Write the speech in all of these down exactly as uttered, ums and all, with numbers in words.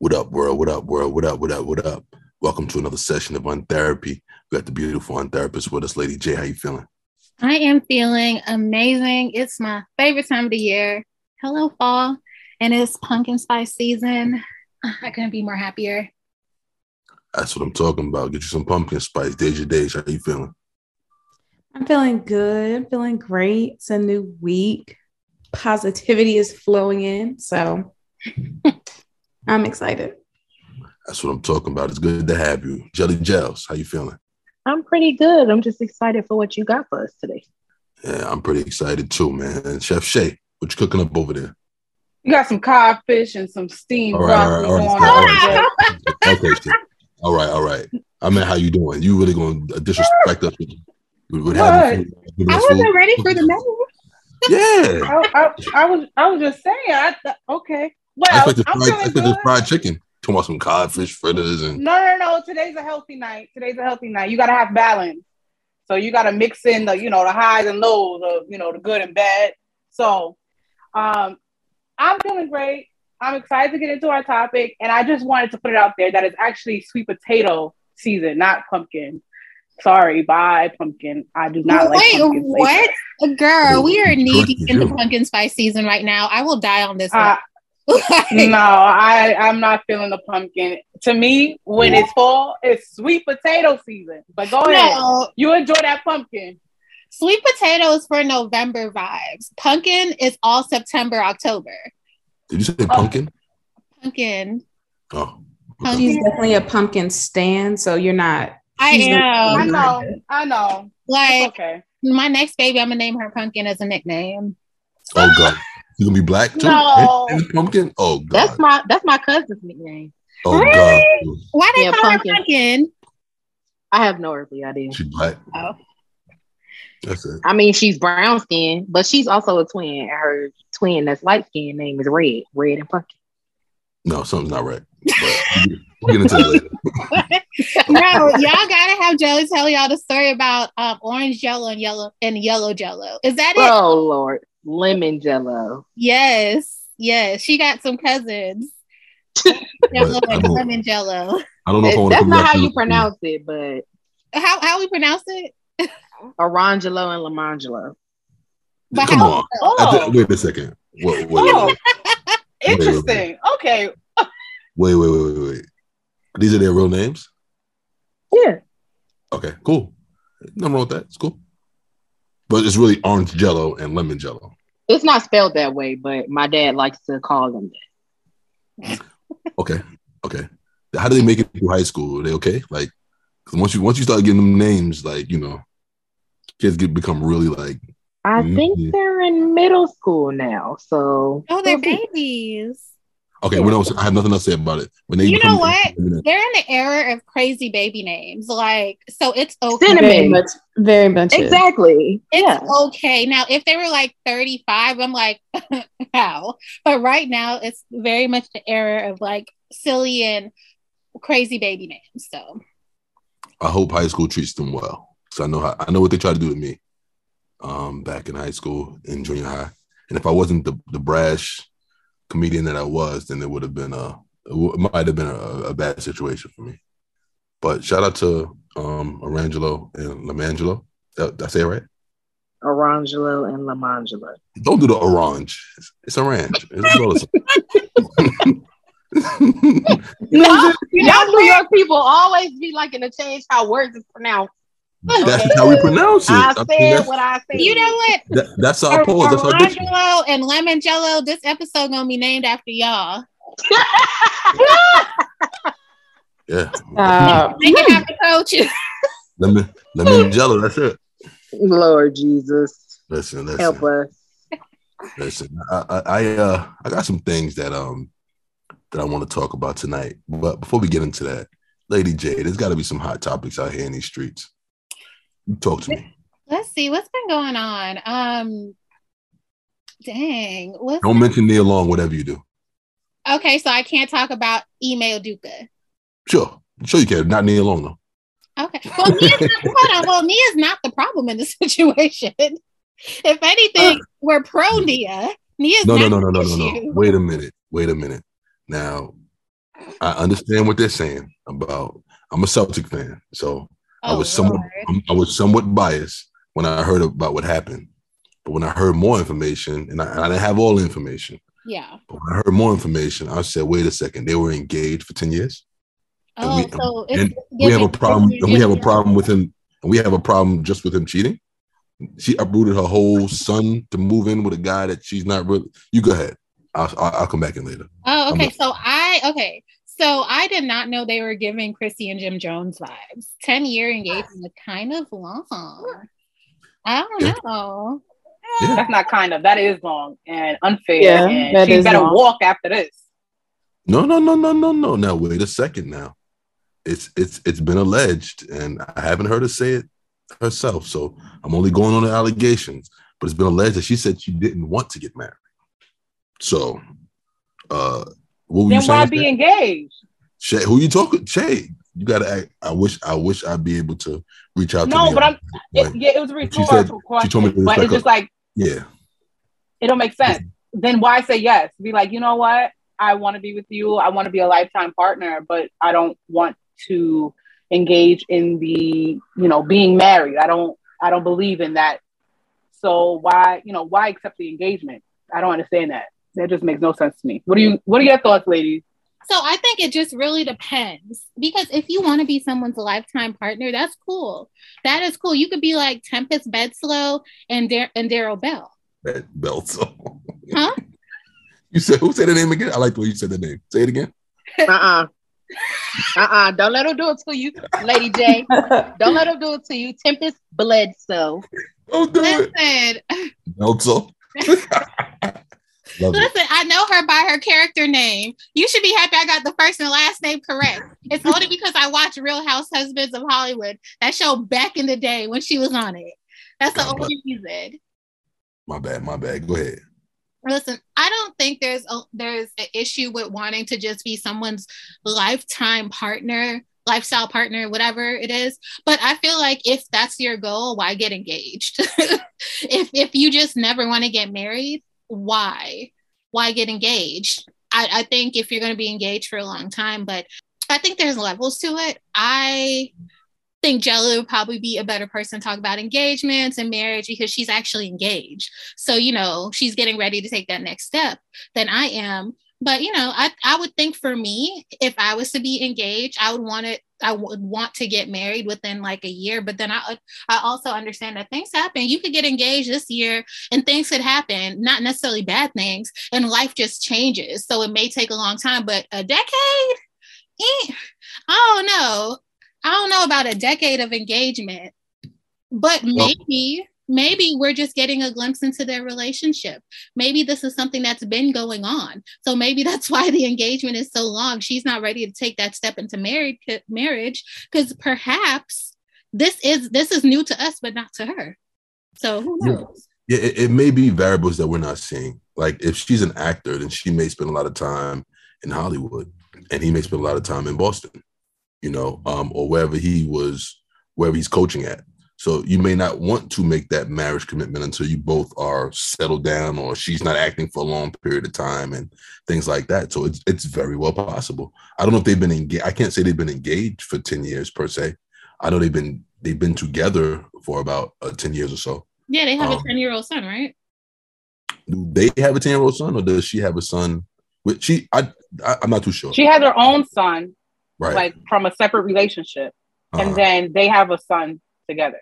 What up, world? What up, world? What up, what up, what up? Welcome to another session of On Therapy. We got the beautiful On Therapist with us, Lady J. How you feeling? I am feeling amazing. It's my favorite time of the year. Hello, fall. And it's pumpkin spice season. I couldn't be more happier. That's what I'm talking about. Get you some pumpkin spice. Deja, Deja, how you feeling? I'm feeling good. I'm feeling great. It's a new week. Positivity is flowing in. So... I'm excited. That's what I'm talking about. It's good to have you. Jelly Gels, how you feeling? I'm pretty good. I'm just excited for what you got for us today. Yeah, I'm pretty excited too, man. And Chef Shea, what you cooking up over there? You got some codfish and some steamed broccoli. All right, all right, all right. Okay, all right, all right. I mean, how you doing? You really going to disrespect us? With, with having food, with I wasn't food. ready for the menu. Yeah. I, I, I, was, I was just saying. I th- okay. Well, I expected fried, I expected fried chicken. Come on, some codfish fritters and no, no, no. Today's a healthy night. Today's a healthy night. You gotta have balance. So you gotta mix in the, you know, the highs and lows of, you know, the good and bad. So, um, I'm feeling great. I'm excited to get into our topic, and I just wanted to put it out there that it's actually sweet potato season, not pumpkin. Sorry, bye pumpkin. I do not like Wait, pumpkin. Wait, what, girl? We are knee-deep in the pumpkin spice season right now. I will die on this uh, one. Like, no, I, I'm not feeling the pumpkin. To me, when it's fall, it's sweet potato season. But go no, ahead. You enjoy that pumpkin. Sweet potatoes for November vibes. Pumpkin is all September, October. Did you say pumpkin? Oh, pumpkin. Oh. Okay. She's definitely a pumpkin stan, so you're not. I am. No I know. I know. Like, okay. My next baby, I'm going to name her Pumpkin as a nickname. Oh, God. You gonna be black too? No. Pumpkin? Oh God. That's my that's my cousin's nickname. Oh really? God. Why they yeah, call pumpkin. her Pumpkin? I have no earthly idea. She's black. Oh. That's it. I mean, she's brown skinned, but she's also a twin. And her twin that's light skinned name is Red. Red and Pumpkin. No, something's not right. We'll get into that later. No, y'all gotta have Jelly tell y'all the story about um, orange jello and yellow and yellow jello. Is that it? Oh Lord. Lemonjello. Yes, yes. She got some cousins. Lemonjello. I don't know. If I That's not how you pronounce it, but how how we pronounce it? Orangelo and Lemongelo. Come how- on. Oh. Th- wait a second. Wait, wait, oh. wait, wait. Interesting. Okay. Wait, wait, wait, wait, wait. These are their real names? Yeah. Okay. Cool. Nothing wrong with that. It's cool. But it's really orange jello and lemon jello. It's not spelled that way, but my dad likes to call them that. Okay. Okay. How do they make it through high school? Are they okay? Like, cause once you once you start getting them names, like, you know, kids get become really like. I mm-hmm. think they're in middle school now, so. Oh, they're babies. Okay, we don't, I have nothing else to say about it. When they you know what? Pregnant. They're in the era of crazy baby names. Like, so it's okay. Cinnamon, but very much. Exactly. It. It's yeah. okay. Now, if they were like thirty-five, I'm like, how? But right now, it's very much the era of like silly and crazy baby names. So I hope high school treats them well. So I know how, I know what they tried to do to me um, back in high school, in junior high. And if I wasn't the, the brash comedian that I was, then it would have been a it might have been a, a bad situation for me. But shout out to um Orangelo and Lemongelo. Did I say it right? Orangelo and Lemongelo. Don't do the orange. It's, it's orange. It's y'all, y'all New York people always be liking to change how words is pronounced. That's okay. how we pronounce it. I, I said mean, what I said. You know what? That, that's our pause. That's our Orangelo and Lemonjello. This episode gonna be named after y'all. Yeah. Uh, they can have the coaches. Lemon, Lemonjello. That's it. Lord Jesus. Listen, listen. Help us. Listen, I, I, I, uh, I got some things that, um, that I want to talk about tonight. But before we get into that, Lady J, there's got to be some hot topics out here in these streets. Talk to me. Let's see what's been going on. Um, dang. What's Don't mention Nia Long, whatever you do. Okay, so I can't talk about Ime Udoka. Sure, sure you can. Not Nia Long though. Okay. Well, Nia's not, hold on. Well, Nia's not the problem in this situation. If anything, uh, we're pro Nia. Nia's no, not no, no, no, no, no, no. Wait a minute. Wait a minute. Now, I understand what they're saying about. I'm a Celtic fan, so oh, I was somewhat Lord. I was somewhat biased when I heard about what happened. But when I heard more information, and I, and I didn't have all the information, yeah. But when I heard more information, I said, "Wait a second, they were engaged for ten years." Oh, and we, so and it's, we yeah, have a problem. And we have a problem with him. And we have a problem just with him cheating. She uprooted her whole son to move in with a guy that she's not really. You go ahead. I'll, I'll come back in later. Oh, okay. Not... So I, okay. So I did not know they were giving Chrissy and Jim Jones vibes. ten year engagement is kind of long. I don't yeah. know. Yeah. That's not kind of, that is long and unfair. Yeah, and she better long. walk after this. No, no, no, no, no, no. Now, wait a second now. It's, it's, it's been alleged and I haven't heard her say it herself. So I'm only going on the allegations, but it's been alleged that she said she didn't want to get married. So, uh, what were then you why be that? engaged? Shay, who you talking? Shay, you gotta act. I wish, I wish I'd be able to reach out. No, to No, but I'm. Like, it, yeah, it was a rhetorical question. She told me to but it's just like, yeah, it don't make sense. Yeah. Then why say yes? Be like, you know what? I want to be with you. I want to be a lifetime partner, but I don't want to engage in the, you know, being married. I don't. I don't believe in that. So why, you know, why accept the engagement? I don't understand that. That just makes no sense to me. What do you? What are your thoughts, ladies? So I think it just really depends, because if you want to be someone's lifetime partner, that's cool. That is cool. You could be like Tempestt Bledsoe and Dar- and Daryl Bell. Bledsoe. Huh? You said who said the name again? I like the way you said the name. Say it again. Uh uh-uh. uh. Uh-uh. Don't let her do it to you, Lady J. Don't let her do it to you, Tempestt Bledsoe. Don't do Listen. it. Bledsoe. Love Listen, it. I know her by her character name. You should be happy I got the first and last name correct. It's only because I watched Real House Husbands of Hollywood, that show back in the day when she was on it. That's the God, only my, reason. My bad, my bad. Go ahead. Listen, I don't think there's a, there's an issue with wanting to just be someone's lifetime partner, lifestyle partner, whatever it is. But I feel like if that's your goal, why get engaged? if if you just never want to get married, why why get engaged? I, I think if you're going to be engaged for a long time, but I think there's levels to it. I think Jelly would probably be a better person to talk about engagements and marriage, because she's actually engaged, so you know she's getting ready to take that next step than I am. But you know, I, I would think for me, if I was to be engaged, I would want it I would want to get married within like a year, but then I I also understand that things happen. You could get engaged this year and things could happen, not necessarily bad things, and life just changes. So it may take a long time, but a decade? Eh, I don't know. I don't know about a decade of engagement, but maybe, maybe we're just getting a glimpse into their relationship. Maybe this is something that's been going on. So maybe that's why the engagement is so long. She's not ready to take that step into married, marriage, because perhaps this is this is new to us, but not to her. So who knows? Yeah, it, it may be variables that we're not seeing. Like if she's an actor, then she may spend a lot of time in Hollywood, and he may spend a lot of time in Boston, you know, um, or wherever he was, wherever he's coaching at. So you may not want to make that marriage commitment until you both are settled down, or she's not acting for a long period of time and things like that. So it's it's very well possible. I don't know if they've been engaged. I can't say they've been engaged for ten years per se. I know they've been they've been together for about uh, ten years or so. Yeah, they have um, a ten-year-old son, right? Do they have a ten-year-old son, or does she have a son? With she, I, I I'm not too sure. She has her own son, right? Like from a separate relationship, uh-huh. and then they have a son together.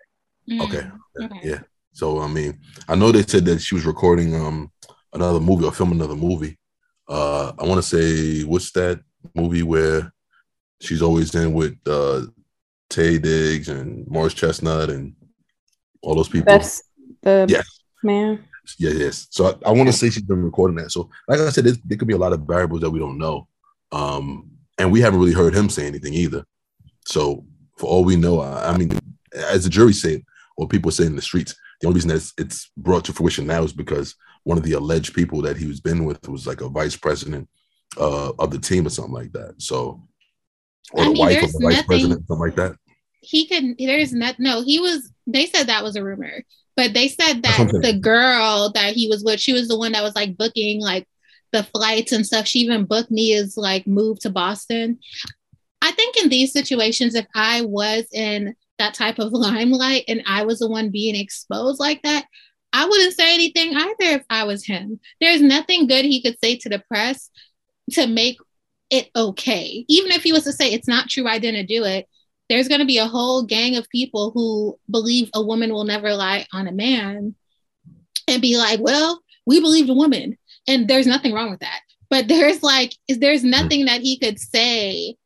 Mm, okay. okay. Yeah. So I mean, I know they said that she was recording um another movie or filming another movie. Uh, I want to say what's that movie where she's always in with uh Tay Diggs and Morris Chestnut and all those people. That's the yeah. man. Yeah. Yes. So I, I want to say she's been recording that. So like I said, there, there could be a lot of variables that we don't know, um, and we haven't really heard him say anything either. So for all we know, I, I mean, as the jury said, or people say in the streets, the only reason that it's, it's brought to fruition now is because one of the alleged people that he was been with was like a vice president uh, of the team or something like that. So, or I the mean, wife of the nothing, vice president, something like that. He could, there's not, no, he was, they said that was a rumor, but they said that the girl that he was with, she was the one that was like booking like the flights and stuff. She even booked Nia's like move to Boston. I think in these situations, if I was in that type of limelight and I was the one being exposed like that, I wouldn't say anything either if I was him. There's nothing good he could say to the press to make it okay. Even if he was to say, it's not true, I didn't do it, there's going to be a whole gang of people who believe a woman will never lie on a man and be like, well, we believed a woman and there's nothing wrong with that. But there's like, there's nothing that he could say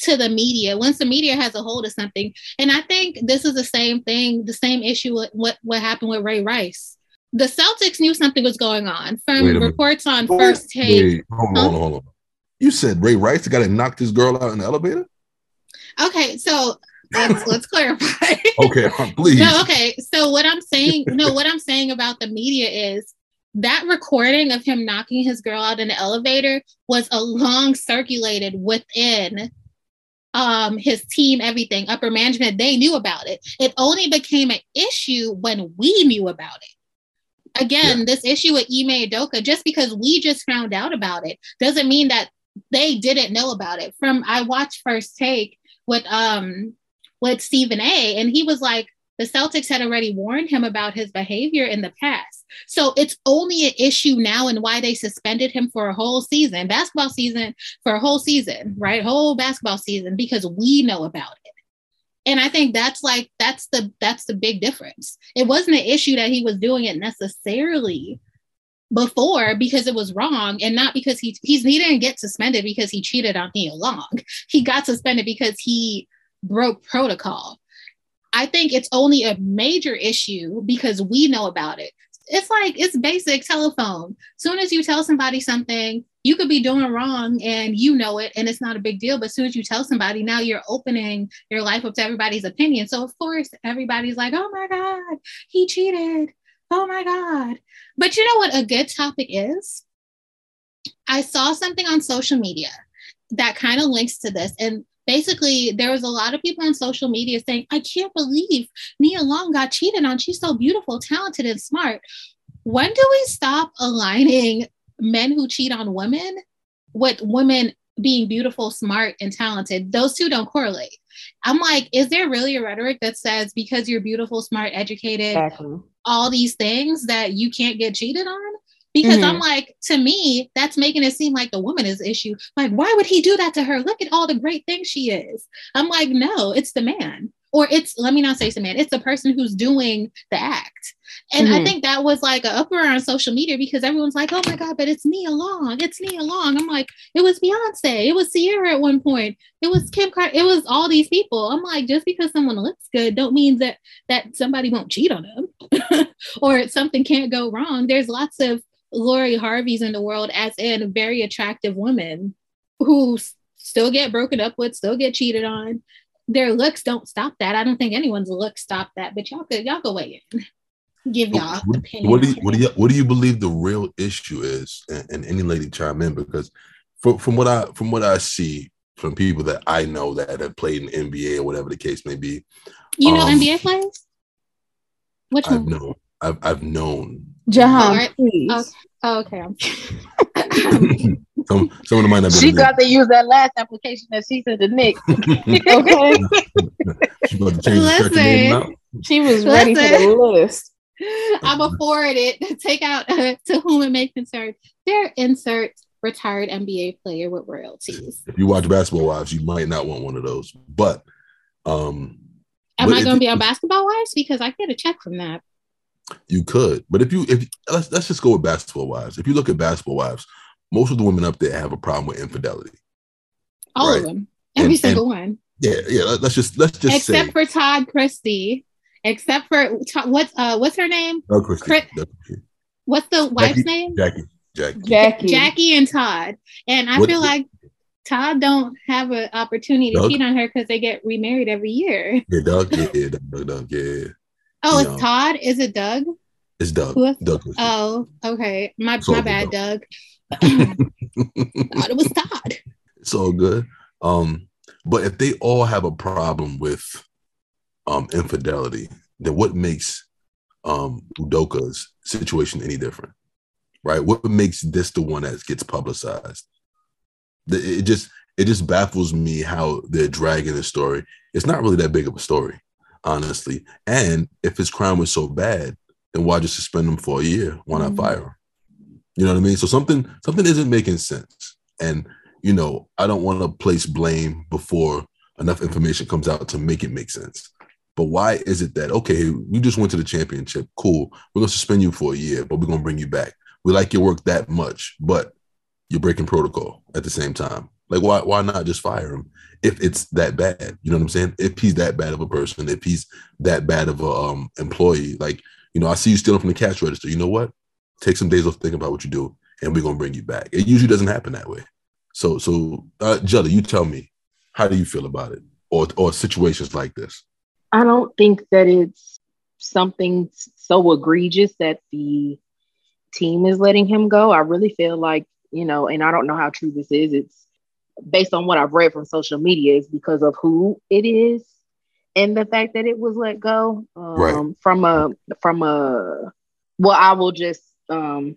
to the media once the media has a hold of something. And I think this is the same thing, the same issue with what, what happened with Ray Rice. The Celtics knew something was going on from reports on oh, First Take. Wait, hold on, um, hold on. You said Ray Rice got to knock this girl out in the elevator? Okay, so let's, let's clarify. Okay, please. No, okay, so what I'm saying, no, what I'm saying about the media is that recording of him knocking his girl out in the elevator was a long circulated within Um, his team, everything, upper management. They knew about it. It only became an issue when we knew about it. Again, yeah. This issue with Ime Udoka, just because we just found out about it doesn't mean that they didn't know about it. From I watched First Take with um with Stephen A, and he was like, the Celtics had already warned him about his behavior in the past. So it's only an issue now and why they suspended him for a whole season, basketball season, for a whole season, right? Whole basketball season, because we know about it. And I think that's like, that's the, that's the big difference. It wasn't an issue that he was doing it necessarily before because it was wrong, and not because he, he's, he didn't get suspended because he cheated on Nia Long. He got suspended because he broke protocol. I think it's only a major issue because we know about it. It's like, it's basic telephone. Soon as you tell somebody something, you could be doing wrong and you know it and it's not a big deal. But as soon as you tell somebody, now you're opening your life up to everybody's opinion. So of course, everybody's like, oh my God, he cheated. Oh my God. But you know what a good topic is? I saw something on social media that kind of links to this. And basically, there was a lot of people on social media saying, I can't believe Nia Long got cheated on. She's so beautiful, talented, and smart. When do we stop aligning men who cheat on women with women being beautiful, smart, and talented? Those two don't correlate. I'm like, is there really a rhetoric that says because you're beautiful, smart, educated, exactly, all these things that you can't get cheated on? Because mm-hmm. I'm like, to me, that's making it seem like the woman is the issue. Like, why would he do that to her? Look at all the great things she is. I'm like, no, it's the man. Or it's, let me not say it's the man. It's the person who's doing the act. And mm-hmm. I think that was like an uproar on social media because everyone's like, oh my God, but it's Nia Long. It's Nia Long. I'm like, it was Beyonce. It was Ciara at one point. It was Kim Kardashian. It was all these people. I'm like, just because someone looks good don't mean that, that somebody won't cheat on them or something can't go wrong. There's lots of Lori Harvey's in the world, as in very attractive women who still get broken up with, still get cheated on. Their looks don't stop that. I don't think anyone's looks stop that, but y'all could y'all go weigh in. Give y'all what, opinion. What do you what do you what do you believe the real issue is? And, and any lady chime in, because from, from what I from what I see from people that I know that have played in N B A or whatever the case may be. You know um, N B A players? Which I've one? Known, I've I've known. Jahan, right, please. Okay. Oh, okay. some, someone might not be. She got to use that last application that she sent to Nick. Okay. She got to change Listen, the name out. She was ready Listen, for the list. I'm afforded to take out uh, to whom it may concern. Their insert retired N B A player with royalties. If you watch Basketball Wives, you might not want one of those. But um, am but I going to be on Basketball Wives because I get a check from that? You could, but if you if let's let's just go with Basketball Wives. If you look at Basketball Wives, most of the women up there have a problem with infidelity. All right? of them, every and, single and, one. Yeah, yeah. Let's just let's just except say. for Todd Christie, except for what's uh what's her name? Oh, Christie. Chris, what's the wife's Jackie, name? Jackie, Jackie, Jackie, Jackie, and Todd. And I what, feel like Todd don't have an opportunity Doug? to cheat on her because they get remarried every year. Yeah, Doug. Yeah, Doug. Doug. Yeah. Oh, you it's know. Todd. Is it Doug? It's Doug. Doug oh, okay. My it's my bad, Doug. Doug. Thought it was Todd. It's all good. Um, but if they all have a problem with um, infidelity, then what makes um, Udoka's situation any different? right? What makes this the one that gets publicized? It just it just baffles me how they're dragging this story. It's not really that big of a story, honestly. And if his crime was so bad, then why just suspend him for a year? Why not mm-hmm. fire him? You know what I mean? So something something isn't making sense. And, you know, I don't want to place blame before enough information comes out to make it make sense. But why is it that, okay, we just went to the championship. Cool. We're going to suspend you for a year, but we're going to bring you back. We like your work that much, but you're breaking protocol at the same time. Like, why why not just fire him if it's that bad? You know what I'm saying? If he's that bad of a person, if he's that bad of a um, employee, like, you know, I see you stealing from the cash register. You know what? Take some days off thinking about what you do, and we're going to bring you back. It usually doesn't happen that way. So, so uh, Jelly, you tell me, how do you feel about it or or situations like this? I don't think that it's something so egregious that the team is letting him go. I really feel like, you know, and I don't know how true this is. It's based on what I've read from social media, it's because of who it is and the fact that it was let go um, right. from a, from a, well, I will just um,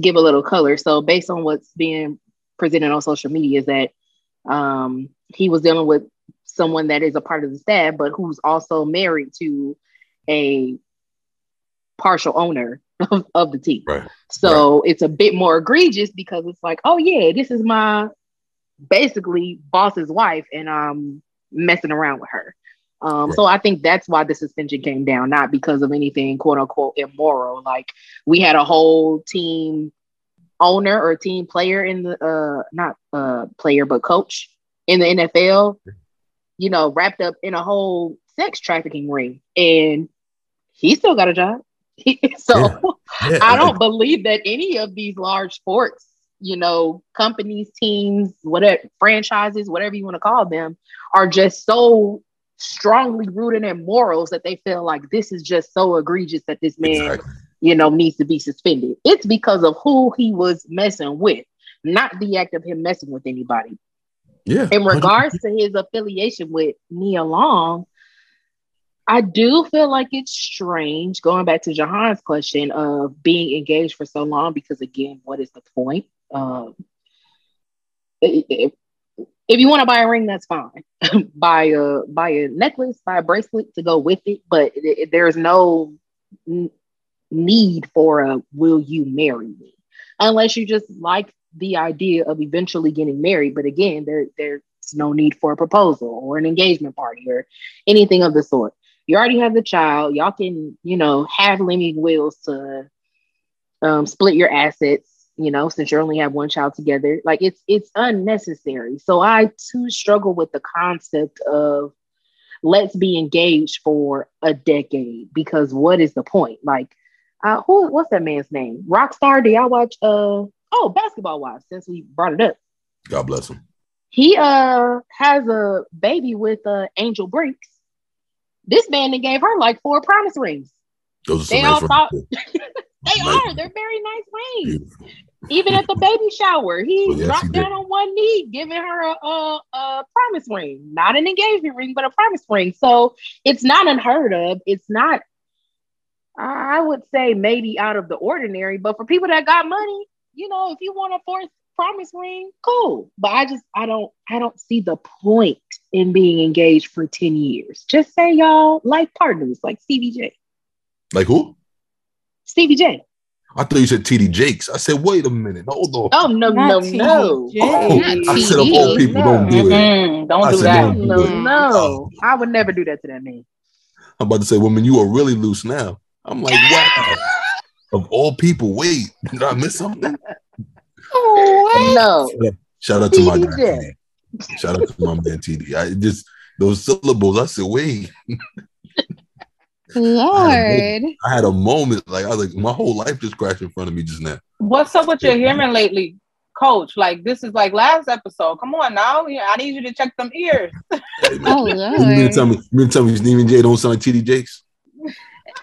give a little color. So based on what's being presented on social media is that um, he was dealing with someone that is a part of the staff, but who's also married to a partial owner of, of the team. Right. So right. It's a bit more egregious because it's like, oh yeah, this is my basically boss's wife and I'm messing around with her. Um, right. So I think that's why the suspension came down, not because of anything quote unquote immoral. Like we had a whole team owner or team player in the, uh, not uh, player, but coach in the N F L, you know, wrapped up in a whole sex trafficking ring, and he still got a job. so yeah. Yeah. I don't believe that any of these large sports, you know, companies, teams, whatever, franchises, whatever you want to call them, are just so strongly rooted in morals that they feel like this is just so egregious that this man, exactly. you know, needs to be suspended. It's because of who he was messing with, not the act of him messing with anybody. Yeah. In regards to his affiliation with Nia Long, I do feel like it's strange, going back to Jahan's question of being engaged for so long, because again, what is the point? Um, if, if you want to buy a ring, that's fine. buy a buy a necklace, buy a bracelet to go with it, but it, there's no n- need for a "will you marry me?" unless you just like the idea of eventually getting married. But again, there there's no need for a proposal or an engagement party or anything of the sort. You already have the child. Y'all can, you know, have living wills to um, split your assets, you know, since you only have one child together. Like it's it's unnecessary. So I too struggle with the concept of let's be engaged for a decade, because what is the point? Like uh, who what's that man's name? Rockstar? Do y'all watch uh Oh, Basketball Wives, since we brought it up. God bless him. He uh has a baby with uh, Angel Brinks. This man that gave her like four promise rings. Those are some they nice all thought they are. They're very nice rings. Beautiful. Even at the baby shower, he well, yes, dropped he down on one knee, giving her a, a, a promise ring. Not an engagement ring, but a promise ring. So it's not unheard of. It's not, I would say, maybe out of the ordinary. But for people that got money, you know, if you want a fourth promise ring, cool. But I just, I don't, I don't see the point in being engaged for ten years. Just say y'all like partners, like Stevie J. Like who? Stevie J. I thought you said T D Jakes. I said, wait a minute. Hold on. Oh, no, no, no. I said, of all people, don't do it. Don't do that. No, no. I would never do that to that man. I'm about to say, woman, you are really loose now. I'm like, wow. Of all people, wait, did I miss something? Oh, no. Shout out to my guy, T D. Shout out to my man, T D. I just, those syllables, I said, wait. Lord. I had, moment, I had a moment, like, I was like, my whole life just crashed in front of me just now. What's up with your hearing lately, Coach? Like, this is like last episode. Come on now. I need you to check them ears. Hey, oh, Lord. You mean to tell me, you mean to tell me Stephen J don't sound like T D Jakes?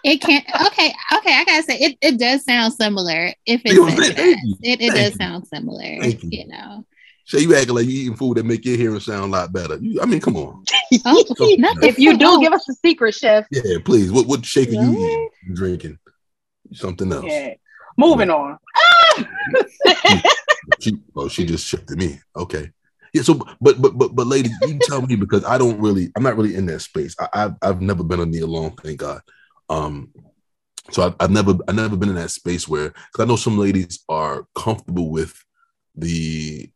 It can't. Okay, okay. I gotta say, it, it does sound similar. If it's it, it, it does you. sound similar, you. you know. So you acting like you eating food that make your hearing sound a lot better. You, I mean, come on. Oh, so, you know. If you do, give us the secret, Chef. Yeah, please. What what shake are you eating, drinking? Something else. Yeah. Moving yeah. on. she, oh, she just shifted me. Okay. Yeah. So, but, but, but, but lady, you tell me, because I don't really, I'm not really in that space. I, I've, I've never been a Nia Long, thank God. Um, so I've, I've never, I've never been in that space where, cause I know some ladies are comfortable with the,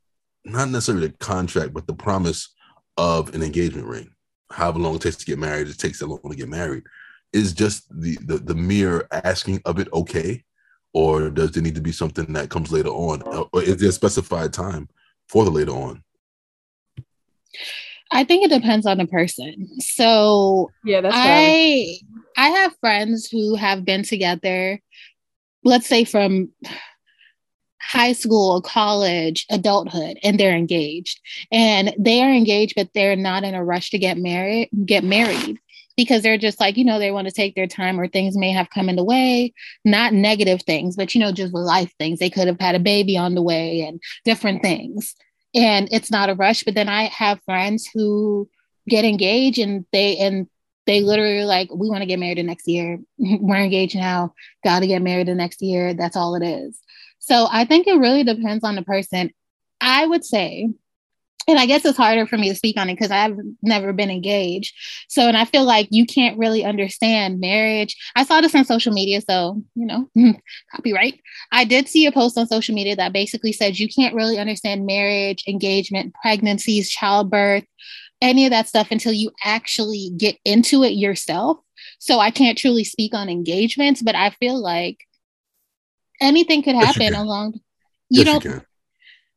not necessarily the contract, but the promise of an engagement ring. However long it takes to get married, it takes that long to get married. Is just the, the, the mere asking of it okay? Or does there need to be something that comes later on? Or is there a specified time for the later on? I think it depends on the person. So yeah, that's I, I have friends who have been together, let's say from high school, college, adulthood, and they're engaged. And they are engaged, but they're not in a rush to get married, get married. Because they're just like, you know, they want to take their time, or things may have come in the way, not negative things, but, you know, just life things. They could have had a baby on the way and different things. And it's not a rush. But then I have friends who get engaged and they and they literally like, we want to get married the next year. We're engaged now. Got to get married the next year. That's all it is. So I think it really depends on the person. I would say, and I guess it's harder for me to speak on it because I've never been engaged. So, and I feel like you can't really understand marriage. I saw this on social media, so, you know, copyright. I did see a post on social media that basically said you can't really understand marriage, engagement, pregnancies, childbirth, any of that stuff until you actually get into it yourself. So I can't truly speak on engagements, but I feel like anything could happen yes, you along. You yes, don't. You can.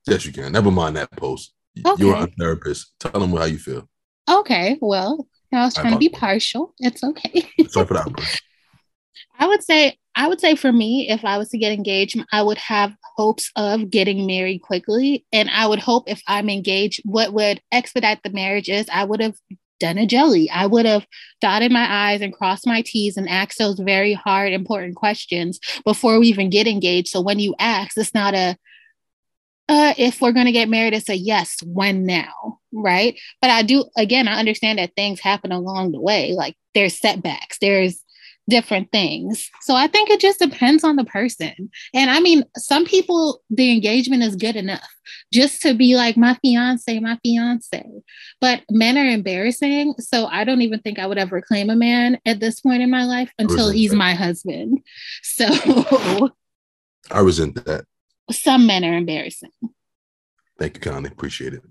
Yes, you can. Never mind that post. Okay. You're a therapist. Tell them how you feel. Okay. Well, I was trying I to be partial. It's okay. Sorry for that. I would say, I would say for me, if I was to get engaged, I would have hopes of getting married quickly. And I would hope if I'm engaged, what would expedite the marriage is I would have done a jelly. I would have dotted my I's and crossed my T's and asked those very hard, important questions before we even get engaged. So when you ask, it's not a, Uh, if we're going to get married, it's a yes, when now, right? But I do, again, I understand that things happen along the way. Like there's setbacks, there's different things. So I think it just depends on the person. And I mean, some people, the engagement is good enough just to be like, my fiance, my fiance. But men are embarrassing. So I don't even think I would ever claim a man at this point in my life until he's my husband. So I resent that. Some men are embarrassing. Thank you, Connie. Appreciate it.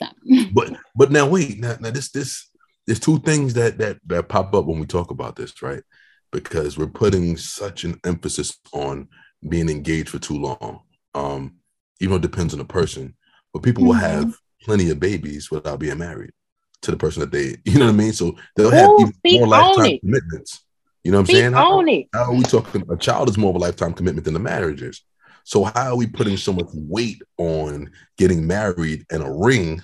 Some. But but now wait, now, now this this there's two things that that that pop up when we talk about this, right? Because we're putting such an emphasis on being engaged for too long. Um, even though it depends on the person, but people mm-hmm. will have plenty of babies without being married to the person that they, you know what I mean? So they'll have Ooh, even more lifetime it. commitments. You know what I'm speak saying? How, how are we talking? A child is more of a lifetime commitment than the marriage is. So how are we putting so much weight on getting married and a ring?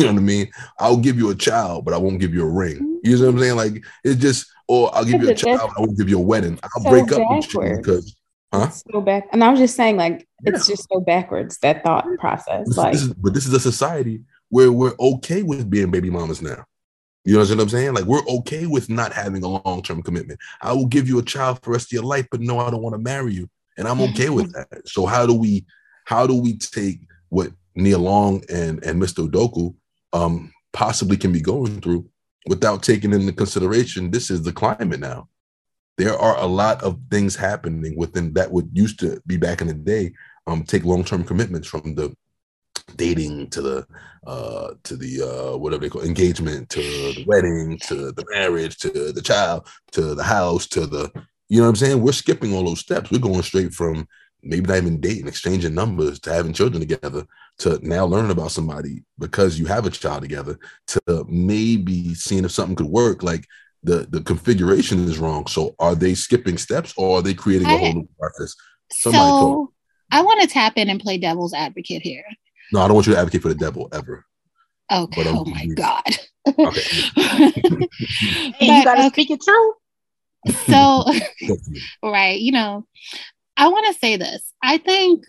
You know what I mean? I'll give you a child, but I won't give you a ring. You know what I'm saying? Like, it's just, or I'll give you a child, I won't give you a wedding. I'll so break up with you because, huh? It's so back. And I was just saying, like, yeah. it's just so backwards, that thought process. This, like, this is, But this is a society where we're okay with being baby mamas now. You know what I'm saying? Like, we're okay with not having a long-term commitment. I will give you a child for the rest of your life, but no, I don't want to marry you. And I'm okay with that. So how do we, how do we take what Nia Long and, and Mister Udoka um, possibly can be going through without taking into consideration, this is the climate now. There are a lot of things happening within that would used to be back in the day, um, take long-term commitments from the dating to the, uh, to the, uh, whatever they call engagement, to the wedding, to the marriage, to the child, to the house, to the, you know what I'm saying? We're skipping all those steps. We're going straight from maybe not even dating, exchanging numbers, to having children together, to now learning about somebody because you have a child together, to maybe seeing if something could work. Like the, the configuration is wrong. So are they skipping steps or are they creating a I, whole new process? Somebody so call. I want to tap in and play devil's advocate here. No, I don't want you to advocate for the devil ever. Okay. Oh my God. Okay. Hey, you got to speak it true. So, right, you know, I want to say this. I think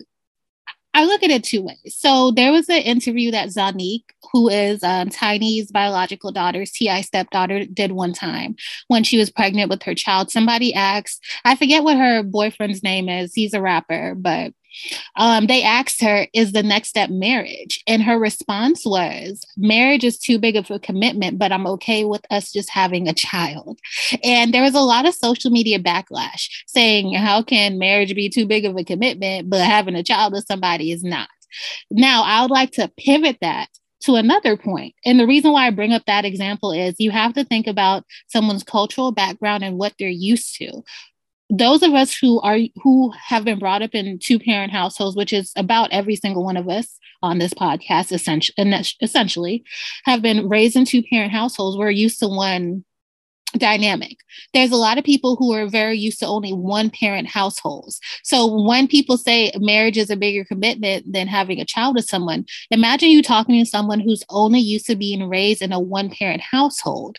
I look at it two ways. So there was an interview that Zanique, who is um, Tiny's biological daughter's T I stepdaughter, did one time when she was pregnant with her child. Somebody asked, I forget what her boyfriend's name is. He's a rapper, but Um, they asked her, is the next step marriage? And her response was, marriage is too big of a commitment, but I'm okay with us just having a child. And there was a lot of social media backlash saying, how can marriage be too big of a commitment, but having a child with somebody is not? Now, I would like to pivot that to another point. And the reason why I bring up that example is you have to think about someone's cultural background and what they're used to. Those of us who are who have been brought up in two-parent households, which is about every single one of us on this podcast, essentially, essentially have been raised in two-parent households, we're used to one dynamic. There's a lot of people who are very used to only one parent households. So when people say marriage is a bigger commitment than having a child with someone, imagine you talking to someone who's only used to being raised in a one parent household.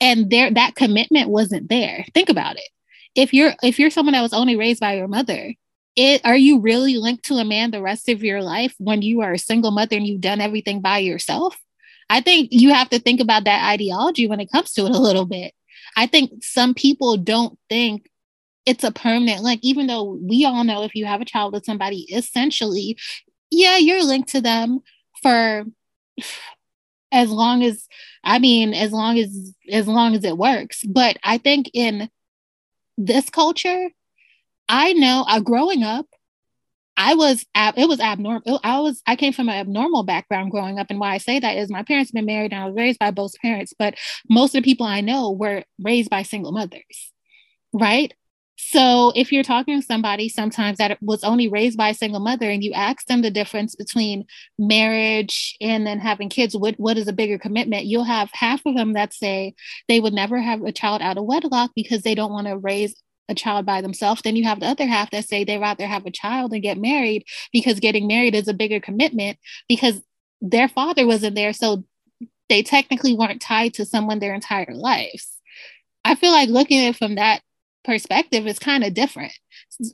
And there, that commitment wasn't there. Think about it. If you're, if you're someone that was only raised by your mother, It, are you really linked to a man the rest of your life when you are a single mother and you've done everything by yourself? I think you have to think about that ideology when it comes to it a little bit. I think some people don't think it's a permanent link, even though we all know if you have a child with somebody, essentially, yeah, you're linked to them for as long as, I mean, as long as, as long as it works. But I think in this culture, I know uh, growing up, I was, ab- it was abnormal. I was, I came from an abnormal background growing up. And why I say that is my parents been married and I was raised by both parents, but most of the people I know were raised by single mothers, right? So if you're talking to somebody sometimes that was only raised by a single mother and you ask them the difference between marriage and then having kids, what, what is a bigger commitment? You'll have half of them that say they would never have a child out of wedlock because they don't want to raise a child by themselves. Then you have the other half that say they'd rather have a child and get married because getting married is a bigger commitment because their father wasn't there. So they technically weren't tied to someone their entire lives. I feel like looking at it from that perspective is kind of different.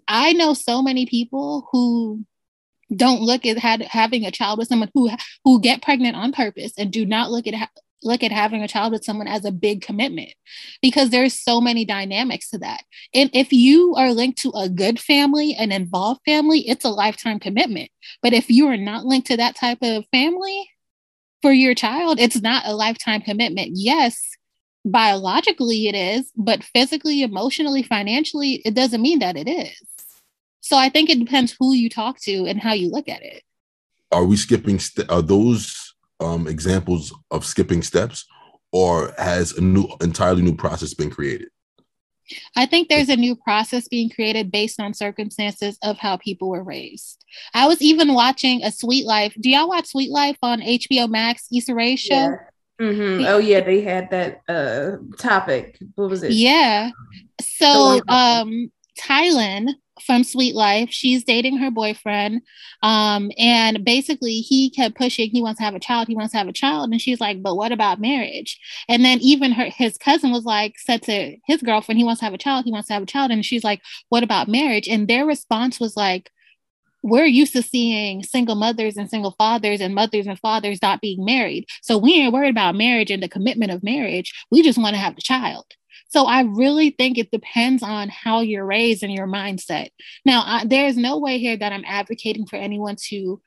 I know so many people who don't look at had, having a child with someone who, who get pregnant on purpose and do not look at ha- look at having a child with someone as a big commitment because there's so many dynamics to that. And if you are linked to a good family, an involved family, it's a lifetime commitment. But if you are not linked to that type of family for your child, it's not a lifetime commitment. Yes, biologically it is, but physically, emotionally, financially, it doesn't mean that it is. So I think it depends who you talk to and how you look at it. Are we skipping st- are those Um, examples of skipping steps, or has a new, entirely new process been created? I think there's a new process being created based on circumstances of how people were raised. I was even watching a Sweet Life. Do y'all watch Sweet Life on H B O Max, Issa Rae show? Yeah. Mm-hmm. Oh yeah, they had that uh, topic. What was it? Yeah. So um, Tylan from Sweet Life, she's dating her boyfriend. Um, and basically he kept pushing, he wants to have a child, he wants to have a child. And she's like, but what about marriage? And then even her, his cousin was like, said to his girlfriend, he wants to have a child, he wants to have a child. And she's like, what about marriage? And their response was like, we're used to seeing single mothers and single fathers and mothers and fathers not being married. So we ain't worried about marriage and the commitment of marriage. We just want to have the child. So I really think it depends on how you're raised and your mindset. Now, I, there's no way here that I'm advocating for anyone to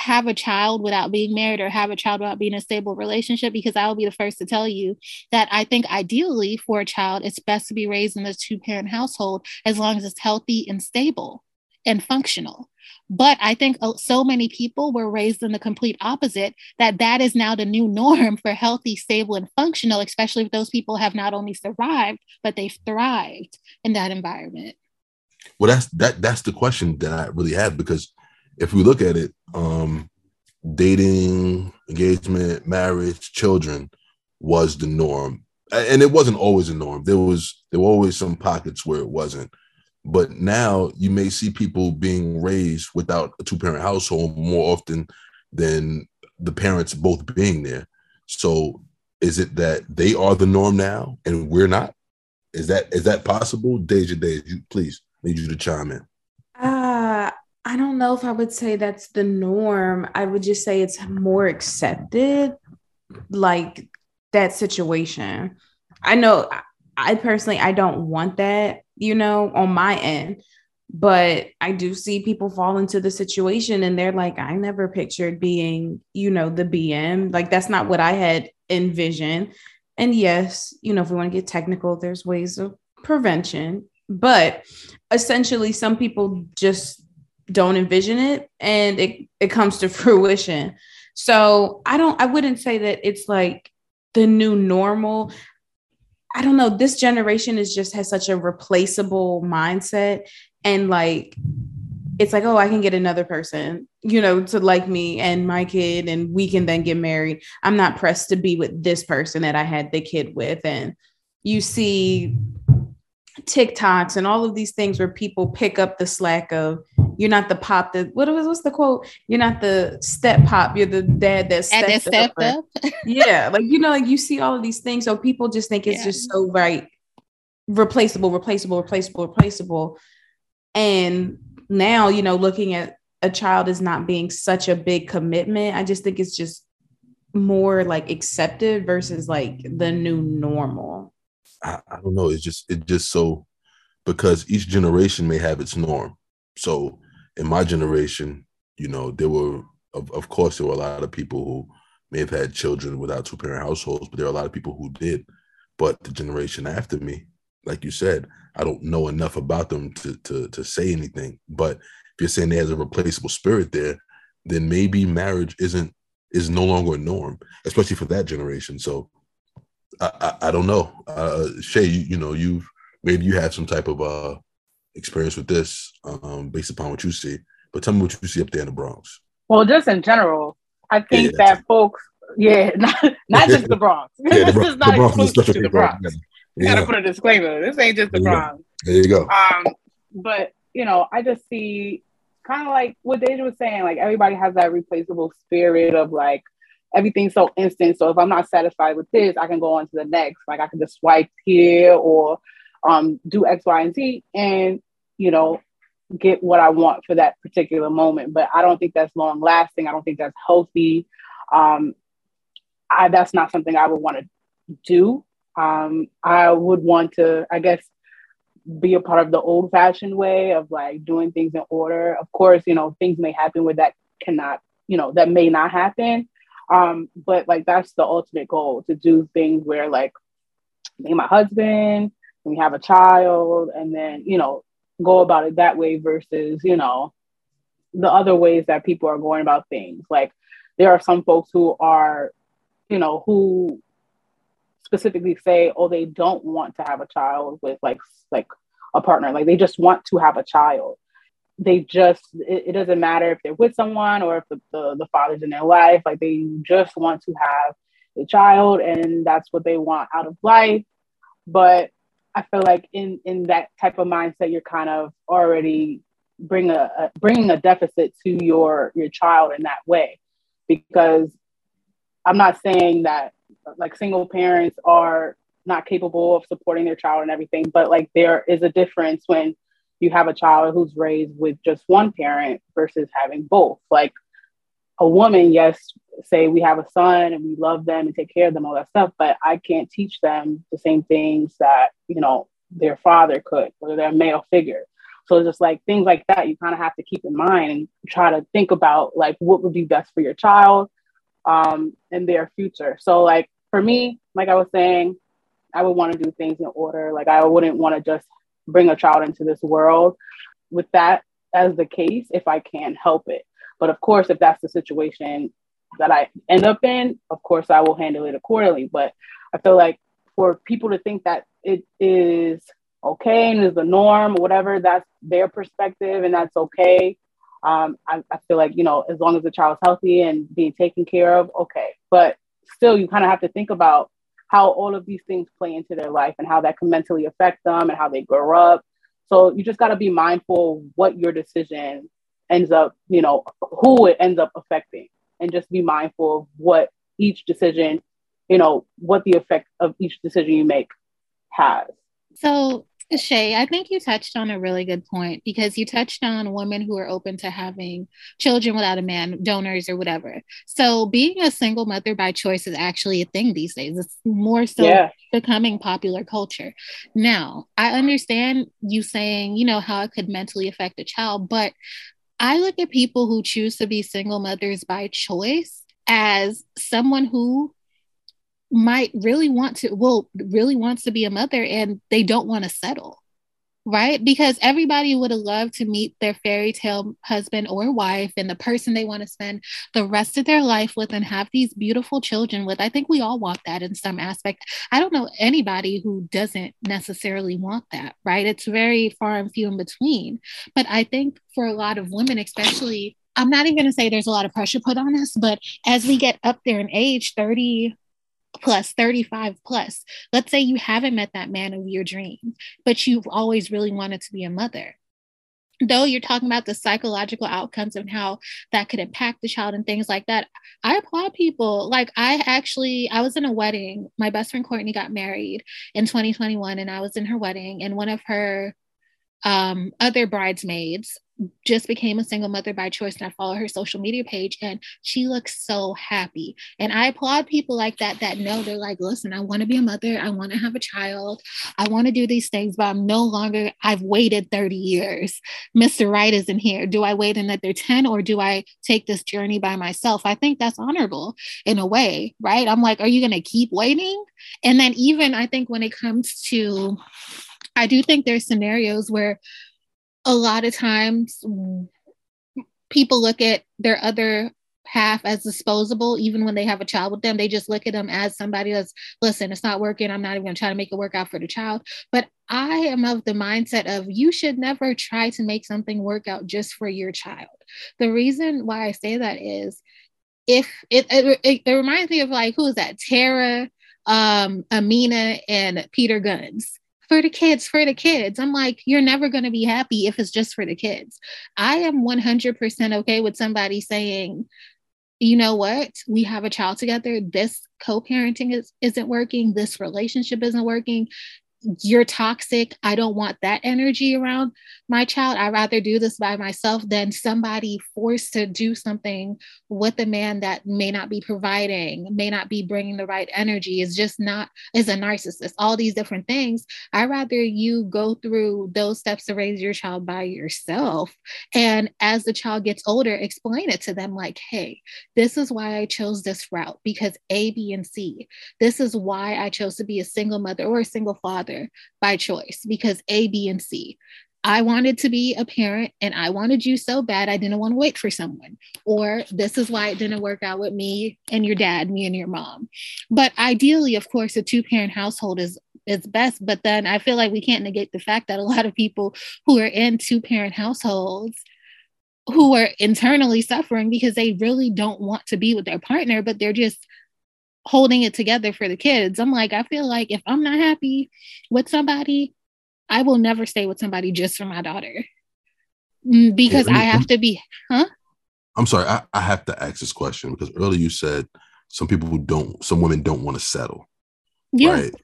have a child without being married or have a child without being in a stable relationship, because I will be the first to tell you that I think ideally for a child, it's best to be raised in a two-parent household as long as it's healthy and stable and functional. But I think so many people were raised in the complete opposite, that that is now the new norm for healthy, stable, and functional, especially if those people have not only survived, but they've thrived in that environment. Well, that's that that's the question that I really have, because if we look at it, um, dating, engagement, marriage, children was the norm. And it wasn't always a norm. There was there were always some pockets where it wasn't. But now you may see people being raised without a two-parent household more often than the parents both being there. So is it that they are the norm now and we're not? Is that is that possible? Deja, Deja, please, I need you to chime in. Uh, I don't know if I would say that's the norm. I would just say it's more accepted, like that situation. I know I personally, I don't want that, you know, on my end, But I do see people fall into the situation and they're like, I never pictured being, you know, the B M. Like, that's not what I had envisioned. And yes, you know, if we want to get technical, there's ways of prevention. But essentially, some people just don't envision it and it, it comes to fruition. So I don't I wouldn't say that it's like the new normal. I don't know. This generation is just has such a replaceable mindset. And like, it's like, oh, I can get another person, you know, to like me and my kid, and we can then get married. I'm not pressed to be with this person that I had the kid with. And you see TikToks and all of these things where people pick up the slack of, you're not the pop that, what was, what's the quote? You're not the step pop. You're the dad that stepped, that stepped up. up. Yeah. Like, you know, like you see all of these things. So people just think it's yeah. just so right. Replaceable, replaceable, replaceable, replaceable. And now, you know, looking at a child as not being such a big commitment, I just think it's just more like accepted versus like the new normal. I, I don't know. It's just, it just so, because each generation may have its norm. So in my generation, you know, there were, of, of course, there were a lot of people who may have had children without two-parent households, but there are a lot of people who did. But the generation after me, like you said, I don't know enough about them to to, to say anything. But if you're saying there's a replaceable spirit there, then maybe marriage isn't is no longer a norm, especially for that generation. So I, I, I don't know. Uh, Shay, you, you know, you maybe you have some type of uh, experience with this um, based upon what you see, but tell me what you see up there in the Bronx. Well, just in general, I think yeah. that folks, yeah, not, not just the Bronx. Yeah, the Bronx. This is not exclusive to the Bronx. Bronx. Yeah. Gotta put a disclaimer. This ain't just the there Bronx. There you go. Um, but, you know, I just see kind of like what Deja was saying, like everybody has that replaceable spirit of like, everything's so instant. So if I'm not satisfied with this, I can go on to the next. Like I can just swipe here or um, do X, Y, and Z. And you know, get what I want for that particular moment. But I don't think that's long lasting. I don't think that's healthy. Um, I, that's not something I would want to do. Um, I would want to, I guess, be a part of the old fashioned way of like doing things in order. Of course, you know, things may happen where that cannot, you know, that may not happen. Um, but like, that's the ultimate goal, to do things where like me and my husband, we have a child, and then, you know, go about it that way versus, you know, the other ways that people are going about things. Like there are some folks who are, you know, who specifically say, oh, they don't want to have a child with like, like a partner. Like they just want to have a child. They just, it, it doesn't matter if they're with someone or if the, the, the father's in their life, like they just want to have a child and that's what they want out of life. But I feel like in, in that type of mindset, you're kind of already bring a, a, bringing a deficit to your, your child in that way, because I'm not saying that like single parents are not capable of supporting their child and everything, but like there is a difference when you have a child who's raised with just one parent versus having both. Like a woman, yes, say we have a son and we love them and take care of them, all that stuff, but I can't teach them the same things that, you know, their father could, or their male figure. So just like things like that, you kind of have to keep in mind and try to think about like what would be best for your child um, and their future. So like for me, like I was saying, I would want to do things in order. Like I wouldn't want to just bring a child into this world with that as the case, if I can help it. But of course, if that's the situation that I end up in, of course, I will handle it accordingly. But I feel like for people to think that it is okay and is the norm or whatever, that's their perspective and that's okay. Um, I, I feel like, you know, as long as the child's healthy and being taken care of, okay. But still, you kind of have to think about how all of these things play into their life and how that can mentally affect them and how they grow up. So you just got to be mindful of what your decision ends up, you know, who it ends up affecting. And just be mindful of what each decision, you know, what the effect of each decision you make has. So Shay, I think you touched on a really good point, because you touched on women who are open to having children without a man, donors or whatever. So being a single mother by choice is actually a thing these days. It's more so yeah. becoming popular culture. Now, I understand you saying, you know, how it could mentally affect a child, but I look at people who choose to be single mothers by choice as someone who might really want to, well, really wants to be a mother, and they don't want to settle, right? Because everybody would have loved to meet their fairy tale husband or wife and the person they want to spend the rest of their life with and have these beautiful children with. I think we all want that in some aspect. I don't know anybody who doesn't necessarily want that, right? It's very far and few in between. But I think for a lot of women, especially, I'm not even going to say there's a lot of pressure put on us, but as we get up there in age, thirty plus, thirty-five plus, let's say you haven't met that man of your dream, but you've always really wanted to be a mother. Though you're talking about the psychological outcomes and how that could impact the child and things like that, I applaud people. Like, I actually, I was in a wedding. My best friend Courtney got married in twenty twenty-one, and I was in her wedding, and one of her um, other bridesmaids just became a single mother by choice, and I follow her social media page, and she looks so happy. And I applaud people like that, that know, they're like, listen, I want to be a mother. I want to have a child. I want to do these things, but I'm no longer, I've waited thirty years. Mister Right is in here. Do I wait another ten, or do I take this journey by myself? I think that's honorable in a way, right? I'm like, are you going to keep waiting? And then even I think when it comes to, I do think there's scenarios where a lot of times people look at their other half as disposable. Even when they have a child with them, they just look at them as somebody that's, listen, it's not working. I'm not even going to try to make it work out for the child. But I am of the mindset of, you should never try to make something work out just for your child. The reason why I say that is, if it, it, it, it reminds me of, like, who is that? Tara, um, Amina, and Peter Guns. For the kids, for the kids. I'm like, you're never going to be happy if it's just for the kids. I am one hundred percent okay with somebody saying, you know what, we have a child together. This co-parenting is, isn't working. This relationship isn't working. You're toxic. I don't want that energy around my child. I'd rather do this by myself than somebody forced to do something with a man that may not be providing, may not be bringing the right energy, is just not, is a narcissist, all these different things. I'd rather you go through those steps to raise your child by yourself. And as the child gets older, explain it to them like, hey, this is why I chose this route because A, B, and C. This is why I chose to be a single mother or a single father by choice because A, B, and C. I wanted to be a parent and I wanted you so bad I didn't want to wait for someone. Or this is why it didn't work out with me and your dad, me and your mom. But ideally, of course, a two-parent household is is best. But then I feel like we can't negate the fact that a lot of people who are in two-parent households who are internally suffering because they really don't want to be with their partner, but they're just holding it together for the kids. I'm like, I feel like if I'm not happy with somebody, I will never stay with somebody just for my daughter because yeah, me, I have to be, huh? I'm sorry. I, I have to ask this question because earlier you said some people who don't, some women don't want to settle. Yeah. Right?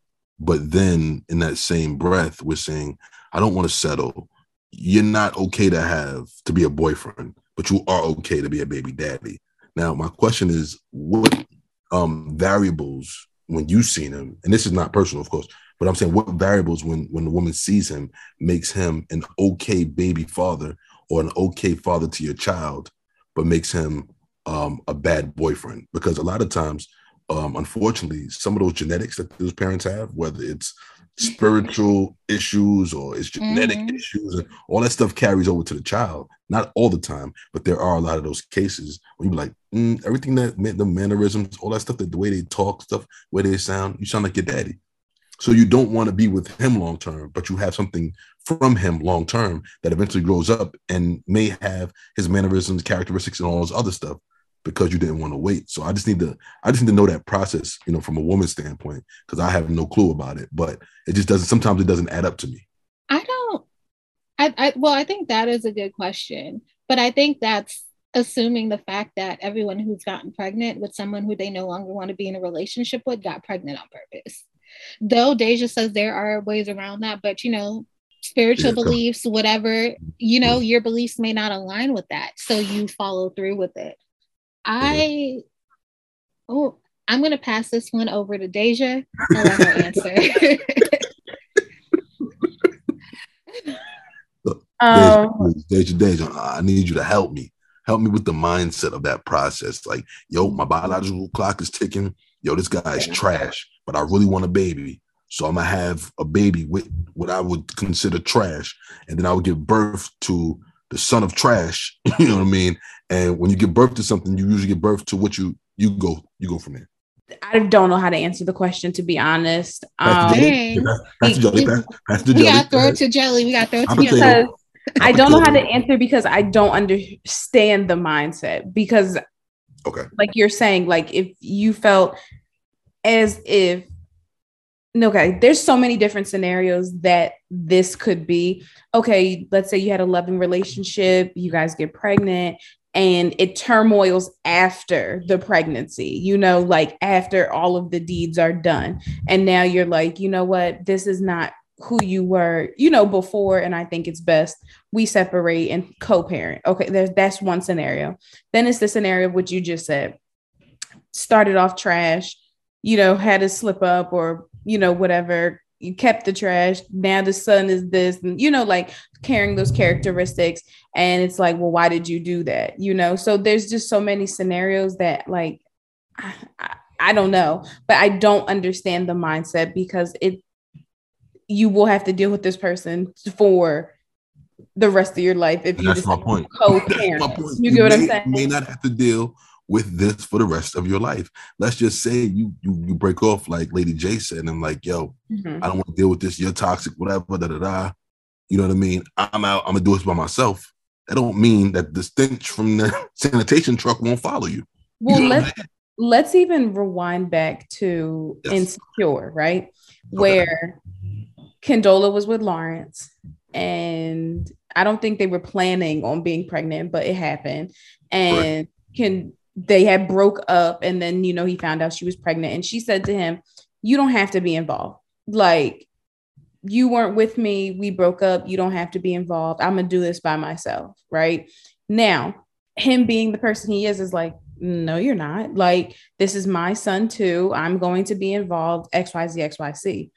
But then in that same breath, we're saying, I don't want to settle. You're not okay to have, to be a boyfriend, but you are okay to be a baby daddy. Now, my question is, what Um, variables when you've seen him, and this is not personal, of course, but I'm saying what variables when when the woman sees him makes him an okay baby father or an okay father to your child, but makes him um, a bad boyfriend? Because a lot of times, um, unfortunately, some of those genetics that those parents have, whether it's spiritual issues or it's genetic mm-hmm. issues, and all that stuff carries over to the child. Not all the time, but there are a lot of those cases where you're like, mm, everything that the mannerisms, all that stuff, that the way they talk, stuff, where they sound, you sound like your daddy. So you don't want to be with him long term, but you have something from him long term that eventually grows up and may have his mannerisms, characteristics, and all this other stuff because you didn't want to wait. So I just need to, I just need to know that process, you know, from a woman's standpoint, because I have no clue about it, but it just doesn't, sometimes it doesn't add up to me. I don't, I, I well, I think that is a good question, but I think that's assuming the fact that everyone who's gotten pregnant with someone who they no longer want to be in a relationship with got pregnant on purpose. Though Deja says there are ways around that, but you know, spiritual yeah, beliefs, whatever, you know, your beliefs may not align with that. So you follow through with it. I, oh, I'm going to pass this one over to Deja. I'll let her answer. um, Deja, Deja, I need you to help me. Help me with the mindset of that process. Like, yo, my biological clock is ticking. Yo, this guy's trash, but I really want a baby. So I'm going to have a baby with what I would consider trash. And then I would give birth to the son of trash. You know what I mean? And when you give birth to something, you usually give birth to what you, you go, you go from there. I don't know how to answer the question, to be honest. Um, Jelly. Pass, pass Jelly. Pass, pass Jelly. We got to throw it to Jelly. We got to throw it to Jelly. I don't know how to answer because I don't understand the mindset. Because, okay, like you're saying, like if you felt as if, okay, there's so many different scenarios that this could be. Okay, let's say you had a loving relationship, you guys get pregnant, and it turmoils after the pregnancy, you know, like after all of the deeds are done. And now you're like, you know what, this is not who you were, you know, before. And I think it's best we separate and co-parent. Okay, there's, that's one scenario. Then it's the scenario of what you just said. Started off trash, you know, had a slip up or, you know, whatever. You kept the trash. Now the son is this, and, you know, like carrying those characteristics. And it's like, well, why did you do that? You know, so there's just so many scenarios that like, I, I, I don't know, but I don't understand the mindset because it, you will have to deal with this person for the rest of your life. If and you that's just my point. co-parent. That's my point. You, you get what may, I'm saying? You may not have to deal with this for the rest of your life. Let's just say you you, you break off like Lady J said, and I'm like, yo, mm-hmm. I don't want to deal with this. You're toxic, whatever, da da da. You know what I mean? I'm out. I'm gonna do this by myself. That don't mean that the stench from the sanitation truck won't follow you. Well, you know let's I mean? let's even rewind back to yes. Insecure, right? Okay. Where Condola was with Lawrence, and I don't think they were planning on being pregnant, but it happened. And right. can they had broke up, and then, you know, he found out she was pregnant, and she said to him, you don't have to be involved. Like, you weren't with me. We broke up. You don't have to be involved. I'm going to do this by myself. Right now, him being the person he is, is like, no, you're not. Like, this is my son too. I'm going to be involved. X Y Z, X Y Z.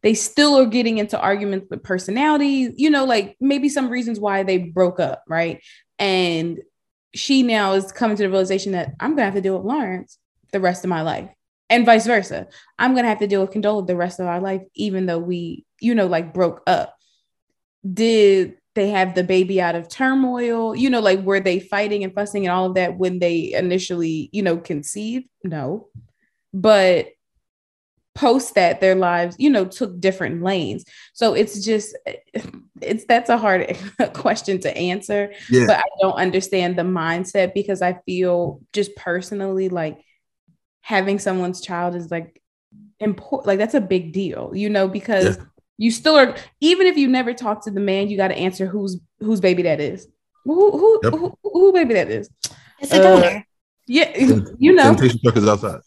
They still are getting into arguments with personalities, you know, like maybe some reasons why they broke up. Right. And she now is coming to the realization that I'm going to have to deal with Lawrence the rest of my life, and vice versa. I'm going to have to deal with Condola the rest of our life, even though we, you know, like broke up. Did they have the baby out of turmoil? You know, like, were they fighting and fussing and all of that when they initially, you know, conceived? No, but post that, their lives, you know, took different lanes. So it's just, it's, that's a hard question to answer, yeah. But I don't understand the mindset because I feel just personally like having someone's child is like important. Like, that's a big deal, you know, because yeah. you still are, even if you never talk to the man, you got to answer whose, whose baby that is. Who, who, yep. who, who baby that is. It's a donor. Uh, yeah. You know, temptation truck is outside.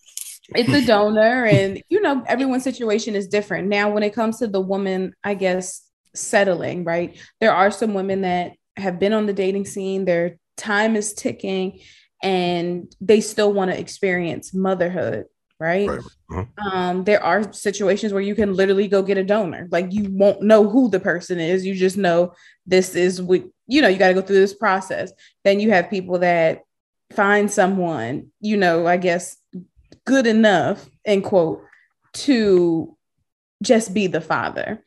It's a donor, and, you know, everyone's situation is different. Now, when it comes to the woman, I guess, settling, right? There are some women that have been on the dating scene. Their time is ticking, and they still want to experience motherhood, right? right. Uh-huh. Um, there are situations where you can literally go get a donor. Like, you won't know who the person is. You just know this is what, you know, you got to go through this process. Then you have people that find someone, you know, I guess, good enough, end quote, to just be the father.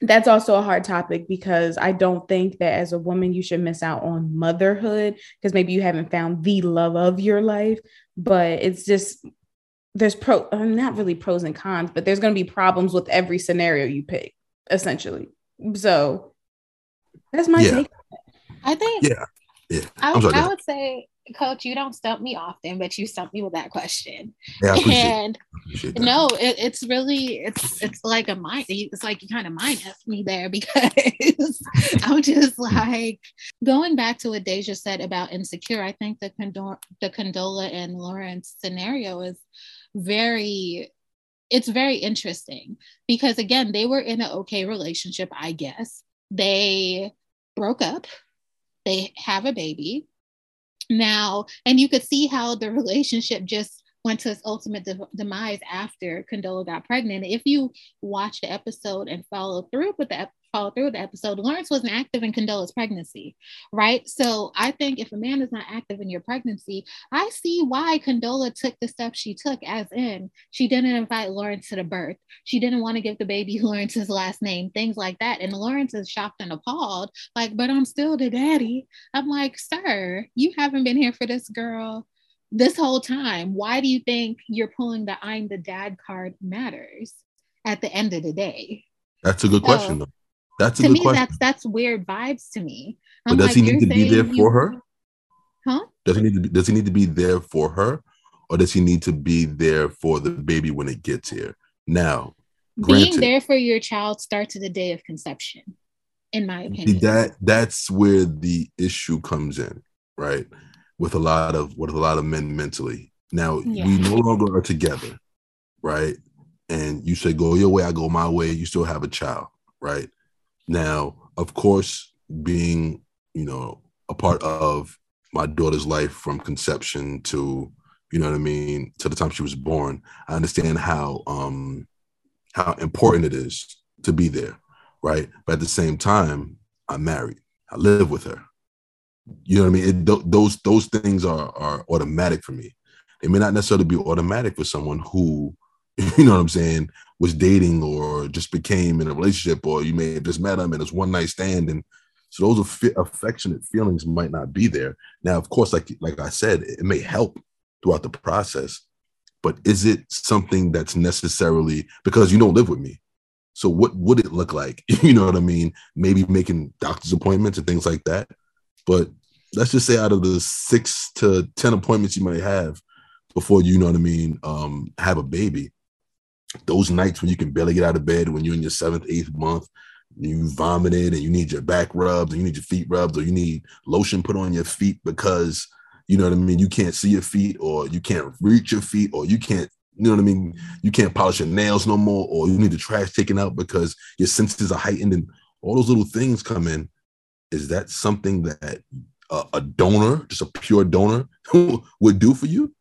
That's also a hard topic because I don't think that as a woman, you should miss out on motherhood because maybe you haven't found the love of your life, but it's just, there's pro, not really pros and cons, but there's going to be problems with every scenario you pick, essentially. So that's my yeah. take. I think, yeah, yeah. I, I'm sorry, I would say, Coach, you don't stump me often, but you stump me with that question. Yeah, I appreciate, and I appreciate that. No, it, it's really, it's it's like a mind, it's like you kind of mind F me there because I'm just like, going back to what Deja said about Insecure, I think the, Condor, the Condola and Lawrence scenario is very it's very interesting because, again, they were in an okay relationship, I guess. They broke up. They have a baby now. And you could see how the relationship just went to its ultimate de- demise after Condola got pregnant. If you watch the episode and follow through with the ep- follow through with the episode, Lawrence wasn't active in Condola's pregnancy, right? So I think if a man is not active in your pregnancy, I see why Condola took the steps she took, as in she didn't invite Lawrence to the birth. She didn't want to give the baby Lawrence's last name, things like that. And Lawrence is shocked and appalled, like, but I'm still the daddy. I'm like, sir, you haven't been here for this girl this whole time. Why do you think you're pulling the I'm the dad card matters at the end of the day? That's a good so, question, though. That's a to good me, question. That's that's weird vibes to me. I'm but does like, he need to be there for you... her? Huh? Does he need to be, does he need to be there for her, or does he need to be there for the baby when it gets here? Now, granted, being there for your child starts at the day of conception, in my opinion. That that's where the issue comes in, right? With a lot of with a lot of men mentally. Now, yeah. we no longer are together, right? And you say, go your way, I go my way. You still have a child, right? Now, of course, being, you know, a part of my daughter's life from conception to, you know what I mean, to the time she was born, I understand how um, how important it is to be there, right? But at the same time, I'm married. I live with her. You know what I mean? It, th- those those things are are automatic for me. They may not necessarily be automatic for someone who, you know what I'm saying, was dating or just became in a relationship, or you may have just met them and it's one night stand. And so those aff- affectionate feelings might not be there. Now, of course, like like I said, it may help throughout the process, but is it something that's necessarily, because you don't live with me? So what would it look like? You know what I mean? Maybe making doctor's appointments and things like that. But let's just say out of the six to ten appointments you might have before, you know what I mean, um, have a baby, those nights when you can barely get out of bed, when you're in your seventh, eighth month, you vomited and you need your back rubbed and you need your feet rubbed, or you need lotion put on your feet because, you know what I mean, you can't see your feet, or you can't reach your feet, or you can't, you know what I mean, you can't polish your nails no more, or you need the trash taken out because your senses are heightened, and all those little things come in. Is that something that uh, a donor, just a pure donor, would do for you?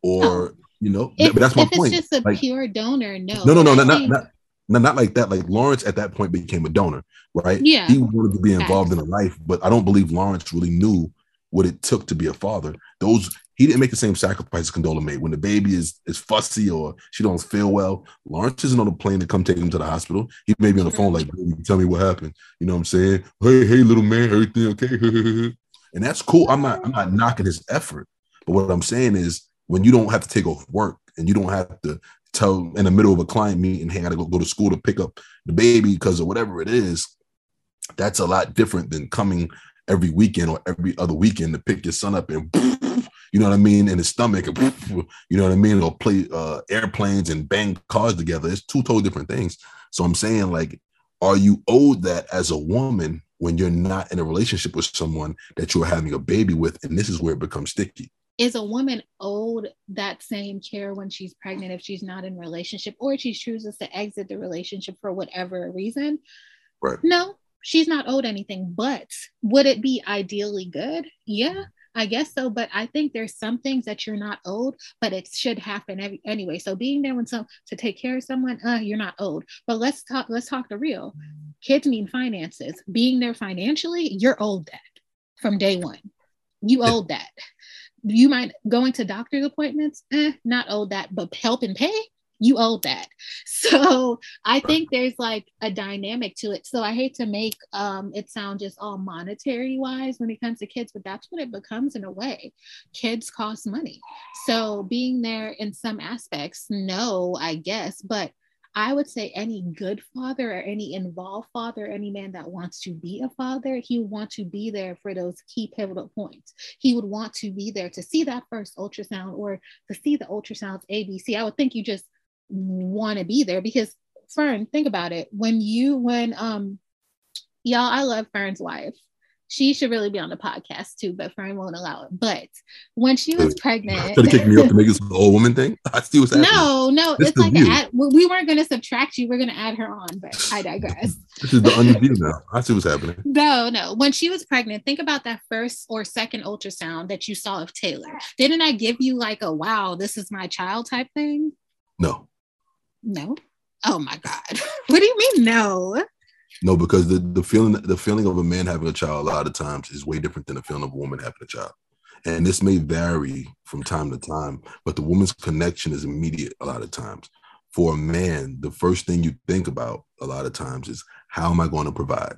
Or, no. you know, if, but that's my if point. If it's just a like, pure donor, no. No, no, no, no not, not, not, not like that. Like, Lawrence at that point became a donor, right? Yeah. He wanted to be involved Absolutely. in a life, but I don't believe Lawrence really knew what it took to be a father. Those He didn't make the same sacrifice Condola made. When the baby is, is fussy or she don't feel well, Lawrence isn't on a plane to come take him to the hospital. He may be on the phone like, baby, tell me what happened. You know what I'm saying? Hey, hey, little man, everything okay? And that's cool. I'm not, I'm not knocking his effort. But what I'm saying is, when you don't have to take off work and you don't have to tell in the middle of a client meeting, hey, I got to go, go to school to pick up the baby because of whatever it is, that's a lot different than coming every weekend or every other weekend to pick your son up and, you know what I mean, in his stomach, you know what I mean, or play uh, airplanes and bang cars together. It's two totally different things. So I'm saying, like, are you owed that as a woman when you're not in a relationship with someone that you're having a baby with? And this is where it becomes sticky. Is a woman owed that same care when she's pregnant if she's not in a relationship, or she chooses to exit the relationship for whatever reason? Right. No, she's not owed anything. But would it be ideally good? Yeah. I guess so, but I think there's some things that you're not owed, but it should happen every, anyway. So being there when some to take care of someone, uh, you're not owed. But let's talk. Let's talk the real. Kids mean finances. Being there financially, you're owed that from day one. You owed that. You might going to doctor's appointments, eh, not owed that, but help and pay. You owe that. So I think there's like a dynamic to it. So I hate to make um, it sound just all monetary wise when it comes to kids, but that's what it becomes in a way. Kids cost money. So being there in some aspects, no, I guess, but I would say any good father or any involved father, any man that wants to be a father, he would want to be there for those key pivotal points. He would want to be there to see that first ultrasound or to see the ultrasounds A B C. I would think you just want to be there because Fern, think about it. When you, when, um, y'all, I love Fern's wife. she should really be on the podcast too, but Fern won't allow it. But when she was pregnant, trying to kick me up to make this an old woman thing. I still was no, no. This it's like an ad, we weren't going to subtract you. We're going to add her on, but I digress. This is the unview now. I see what's happening. No, no. When she was pregnant, think about that first or second ultrasound that you saw of Taylor. Didn't I give you like a wow, this is my child type thing? No. No. Oh my God. What do you mean no? No, because the, the feeling the feeling of a man having a child a lot of times is way different than the feeling of a woman having a child. And this may vary from time to time, but the woman's connection is immediate a lot of times. For a man, the first thing you think about a lot of times is, how am I going to provide?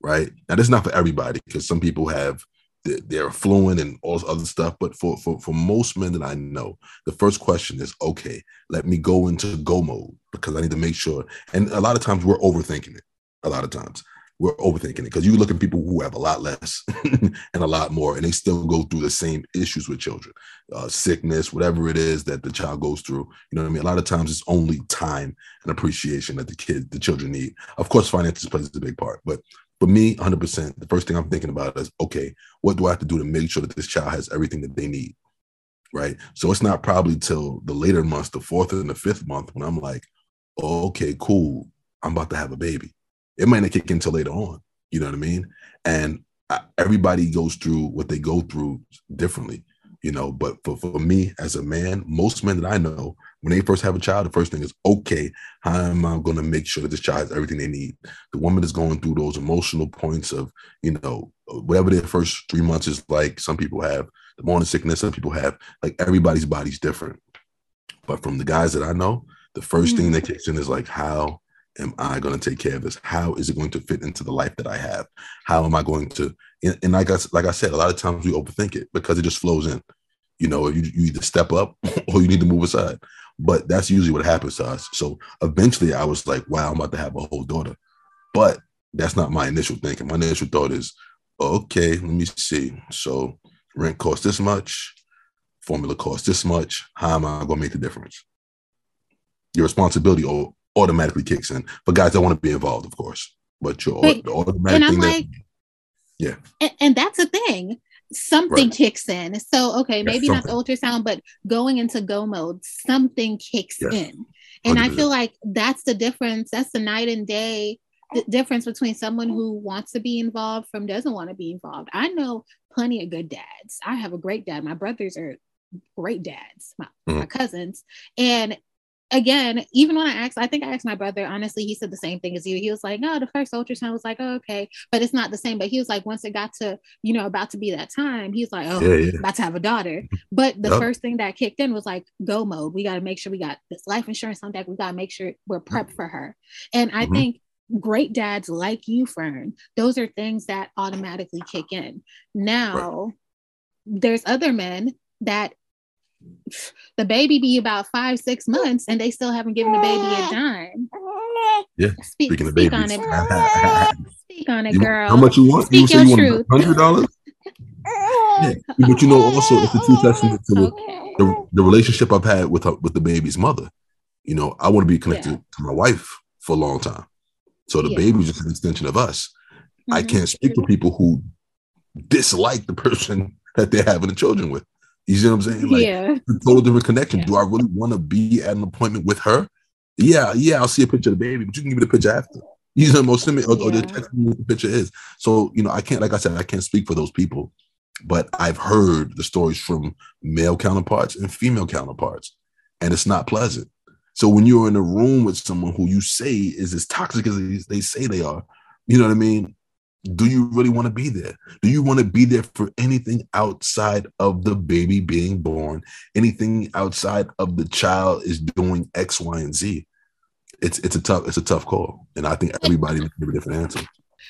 Right? Now, that's not for everybody, because some people have, they're affluent and all this other stuff. But for, for, for most men that I know, the first question is, okay, let me go into go mode, because I need to make sure. And a lot of times we're overthinking it. A lot of times we're overthinking it, because you look at people who have a lot less and a lot more, and they still go through the same issues with children, uh, sickness, whatever it is that the child goes through. You know what I mean? A lot of times it's only time and appreciation that the kid, the children need. Of course, finances plays a big part, but for me, one hundred percent, the first thing I'm thinking about is, okay, what do I have to do to make sure that this child has everything that they need? Right. So it's not probably till the later months, the fourth and the fifth month, when I'm like, oh, okay, cool, I'm about to have a baby. It might not kick in till later on. You know what I mean? And I, everybody goes through what they go through differently, you know, but for, for me as a man, most men that I know, when they first have a child, the first thing is, okay, how am I going to make sure that this child has everything they need? The woman is going through those emotional points of, you know, whatever their first three months is like. Some people have the morning sickness. Some people have, like, everybody's body's different. But from the guys that I know, the first mm-hmm. thing that kicks in is like, how am I going to take care of this? How is it going to fit into the life that I have? How am I going to? And, and like I like I said, a lot of times we overthink it because it just flows in. You know, you, you either step up or you need to move aside. But that's usually what happens to us. So eventually, I was like, "Wow, I'm about to have a whole daughter," but that's not my initial thinking. My initial thought is, "Okay, let me see. So rent costs this much, formula costs this much. How am I going to make the difference?" Your responsibility or automatically kicks in. But guys, I want to be involved, of course. But your but, the automatic and I'm thing like, that, yeah, and, and that's a thing. Something right. kicks in. So okay, maybe yeah, not the ultrasound, but going into go mode, something kicks yes. in. And one hundred percent. I feel like that's the difference. That's the night and day the difference between someone who wants to be involved from doesn't want to be involved. I know plenty of good dads. I have a great dad. My brothers are great dads. My, mm-hmm. my cousins and. Again, even when I asked, I think I asked my brother, honestly, he said the same thing as you. He was like, no, the first ultrasound was like, oh, okay, but it's not the same. But he was like, once it got to, you know, about to be that time, he was like, oh, yeah, yeah. about to have a daughter. But the yep. first thing that kicked in was like, go mode. We got to make sure we got this life insurance on deck. We got to make sure we're prepped for her. And I mm-hmm. think great dads like you, Fern, those are things that automatically kick in. Now, right. there's other men that the baby be about five, six months, and they still haven't given the baby a dime. Yeah, speak, speaking of speak on it, speak on it, you, girl. How much you want? Speak you your truth. Hundred dollars. Yeah. But you know, also it's a true testament to okay. the, the relationship I've had with her, with the baby's mother. You know, I want to be connected yeah. to my wife for a long time, so the yeah. baby's just an extension of us. Mm-hmm. I can't speak to people who dislike the person that they're having the children with. You see what I'm saying? Like, yeah. total different connection. Yeah. Do I really want to be at an appointment with her? Yeah, yeah, I'll see a picture of the baby, but you can give me the picture after. You know, most similar, or, yeah. or just text me what the picture is. So, you know, I can't, like I said, I can't speak for those people, but I've heard the stories from male counterparts and female counterparts, and it's not pleasant. So when you're in a room with someone who you say is as toxic as they say they are, you know what I mean? Do you really want to be there? Do you want to be there for anything outside of the baby being born? Anything outside of the child is doing X, Y, and Z? It's it's a tough it's a tough call, and I think everybody will give a different answer.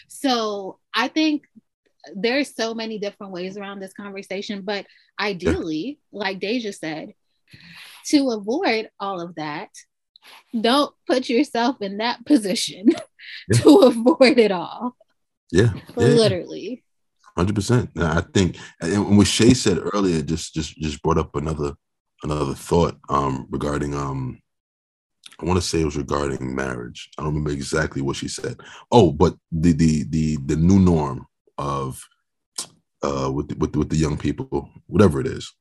So I think there's so many different ways around this conversation, but ideally, yeah. like Deja said, to avoid all of that, don't put yourself in that position yeah. to avoid it all. Yeah, yeah, literally, hundred percent. I think, and what Shea said earlier just just just brought up another another thought um, regarding um, I want to say it was regarding marriage. I don't remember exactly what she said. Oh, but the the the the new norm of uh, with, with, with the young people, whatever it is.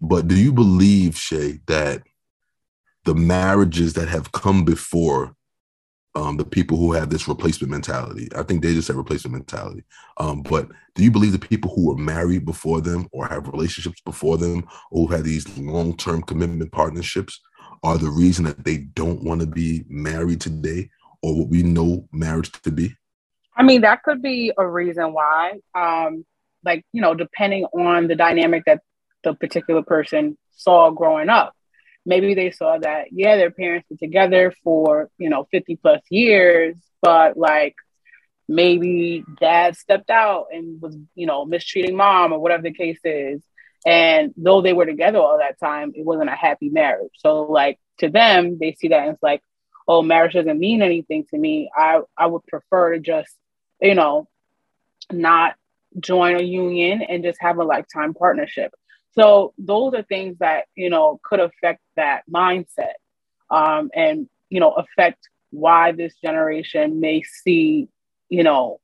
But do you believe, Shay, that the marriages that have come before um, the people who have this replacement mentality, I think they just said replacement mentality, um, but do you believe the people who were married before them or have relationships before them or who had these long-term commitment partnerships are the reason that they don't want to be married today or what we know marriage to be? I mean, that could be a reason why, um, like, you know, depending on the dynamic that the particular person saw growing up. Maybe they saw that, yeah, their parents were together for, you know, fifty plus years, but like maybe dad stepped out and was, you know, mistreating mom or whatever the case is. And though they were together all that time, it wasn't a happy marriage. So like to them, they see that and it's like, oh, marriage doesn't mean anything to me. I, I would prefer to just, you know, not join a union and just have a lifetime partnership. So those are things that, you know, could affect that mindset um, and, you know, affect why this generation may see, you know,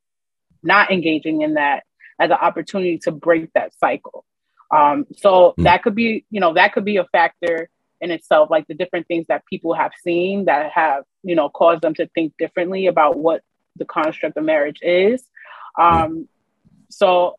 not engaging in that as an opportunity to break that cycle. Um, so mm. that could be, you know, that could be a factor in itself, like the different things that people have seen that have, you know, caused them to think differently about what the construct of marriage is. Um, so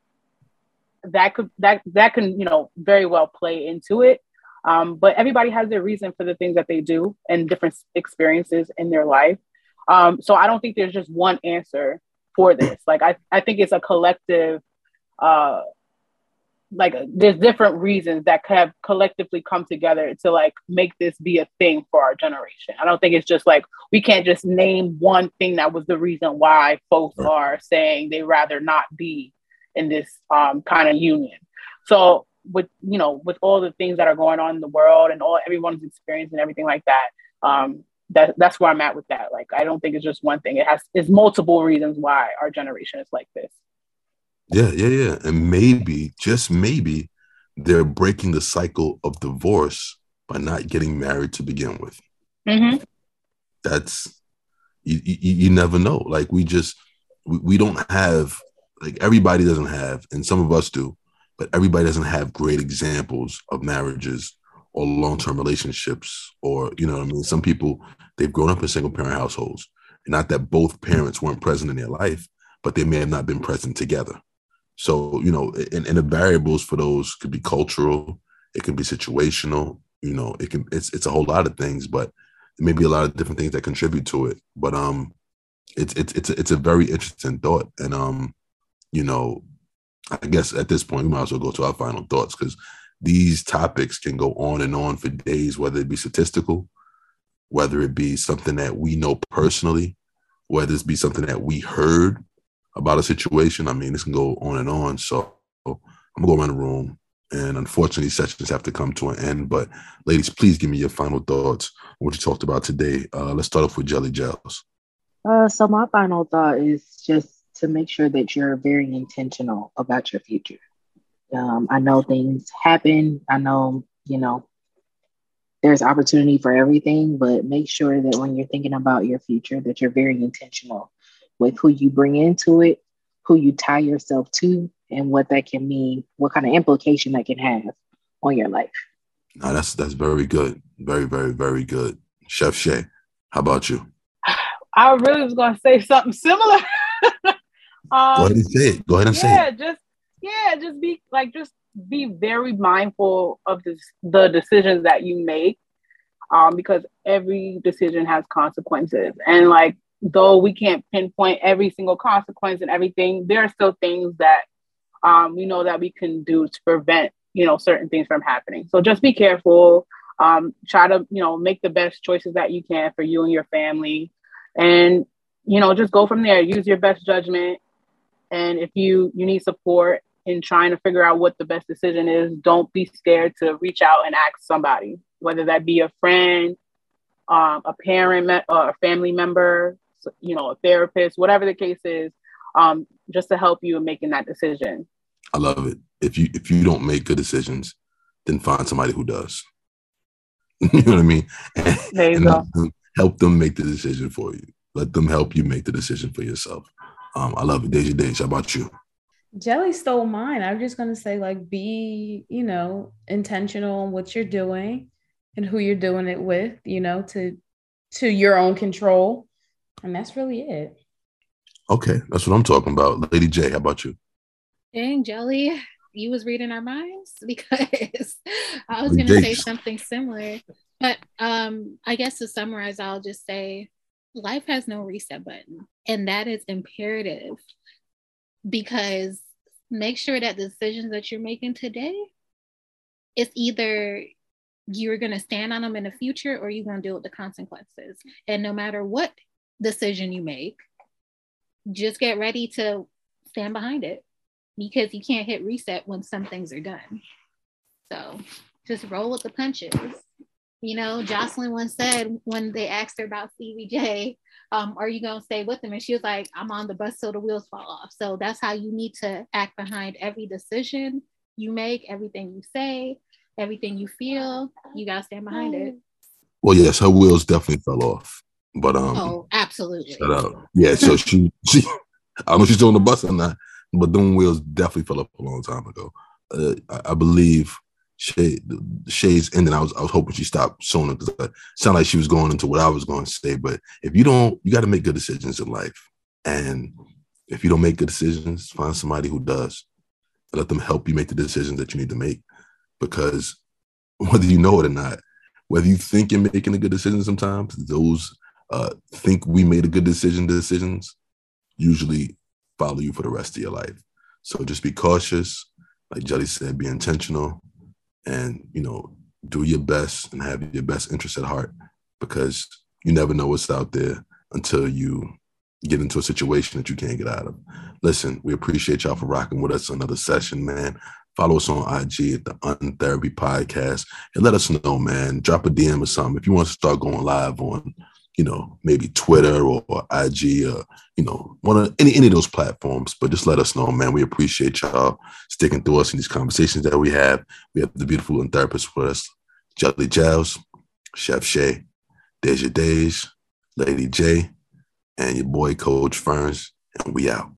that could, that, that can, you know, very well play into it. Um, but everybody has their reason for the things that they do and different experiences in their life. Um, so I don't think there's just one answer for this. Like, I, I think it's a collective, uh, like there's different reasons that could have collectively come together to like make this be a thing for our generation. I don't think it's just like, we can't just name one thing that was the reason why folks are saying they'd rather not be in this um, kind of union. So with, you know, with all the things that are going on in the world and all everyone's experience and everything like that, um, that that's where I'm at with that. Like, I don't think it's just one thing. It has, it's multiple reasons why our generation is like this. Yeah, yeah, yeah. And maybe, just maybe, they're breaking the cycle of divorce by not getting married to begin with. Mm-hmm. That's, you, you, you never know. Like, we just, we, we don't have, like everybody doesn't have, and some of us do, but everybody doesn't have great examples of marriages or long-term relationships or, you know what I mean? Some people, they've grown up in single parent households. Not that both parents weren't present in their life, but they may have not been present together. So, you know, and, and the variables for those could be cultural, it could be situational, you know, it can, it's, it's a whole lot of things, but maybe a lot of different things that contribute to it. But um, it's, it's, it's, a, it's a very interesting thought. And um, you know, I guess at this point, we might as well go to our final thoughts because these topics can go on and on for days, whether it be statistical, whether it be something that we know personally, whether it be something that we heard about a situation. I mean, this can go on and on. So I'm going to go around the room. And unfortunately, sessions have to come to an end. But ladies, please give me your final thoughts on what you talked about today. Uh, let's start off with Jelly Gels. Uh, so my final thought is just to make sure that you're very intentional about your future. Um, I know things happen. I know, you know, there's opportunity for everything, but make sure that when you're thinking about your future, that you're very intentional with who you bring into it, who you tie yourself to, and what that can mean, what kind of implication that can have on your life. No, that's, that's very good. Very, very, very good. Chef Shea, how about you? I really was going to say something similar. Um, Go ahead and say it. Go ahead and yeah, say it. Yeah, just yeah, just be like, just be very mindful of this, the decisions that you make, um, because every decision has consequences. And like, though we can't pinpoint every single consequence and everything, there are still things that um, we know that we can do to prevent, you know, certain things from happening. So just be careful. Um, try to, you know, make the best choices that you can for you and your family, and you know, just go from there. Use your best judgment. And if you, you need support in trying to figure out what the best decision is, don't be scared to reach out and ask somebody, whether that be a friend, um, a parent, me- or a family member, you know, a therapist, whatever the case is, um, just to help you in making that decision. I love it. If you if you don't make good decisions, then find somebody who does. You know what I mean? And, there you and go. Help them, help them make the decision for you. Let them help you make the decision for yourself. Um, I love it. Deja Deja, how about you? Jelly stole mine. I'm just going to say, like, be, you know, intentional on what you're doing and who you're doing it with, you know, to to your own control. And that's really it. Okay. That's what I'm talking about. Lady J, how about you? Dang, Jelly, you was reading our minds, because I was going to say something similar. But um, I guess to summarize, I'll just say life has no reset button. And that is imperative, because make sure that the decisions that you're making today, it's either you're going to stand on them in the future or you're going to deal with the consequences. And no matter what decision you make, just get ready to stand behind it, because you can't hit reset when some things are done. So just roll with the punches. You know, Jocelyn once said, when they asked her about Stevie J, um, are you going to stay with him? And she was like, I'm on the bus till the wheels fall off. So that's how you need to act behind every decision you make, everything you say, everything you feel. You got to stand behind it. Well, yes, her wheels definitely fell off. But, um, oh, absolutely. Shut up. Yeah, so she, she, I don't know if she's still on the bus or not, but them wheels definitely fell off a long time ago. Uh, I, I believe. Shea, Shea's ending. I was I was hoping she stopped sooner, because it sounded like she was going into what I was going to say. But if you don't, you got to make good decisions in life. And if you don't make good decisions, find somebody who does. Let them help you make the decisions that you need to make. Because whether you know it or not, whether you think you're making a good decision, sometimes those uh, think we made a good decision decisions usually follow you for the rest of your life. So just be cautious. Like Jelly said, be intentional. And, you know, do your best and have your best interest at heart, because you never know what's out there until you get into a situation that you can't get out of. Listen, we appreciate y'all for rocking with us another session, man. Follow us on I G at the On Therapy Podcast, and let us know, man. Drop a D M or something. If you want to start going live on, you know, maybe Twitter or, or I G or, you know, one of any, any of those platforms. But just let us know, man. We appreciate y'all sticking through us in these conversations that we have. We have the beautiful and therapist with us, Jelly Gels, Chef Shea, Deja Deja, Lady J, and your boy Coach Ferns. And we out.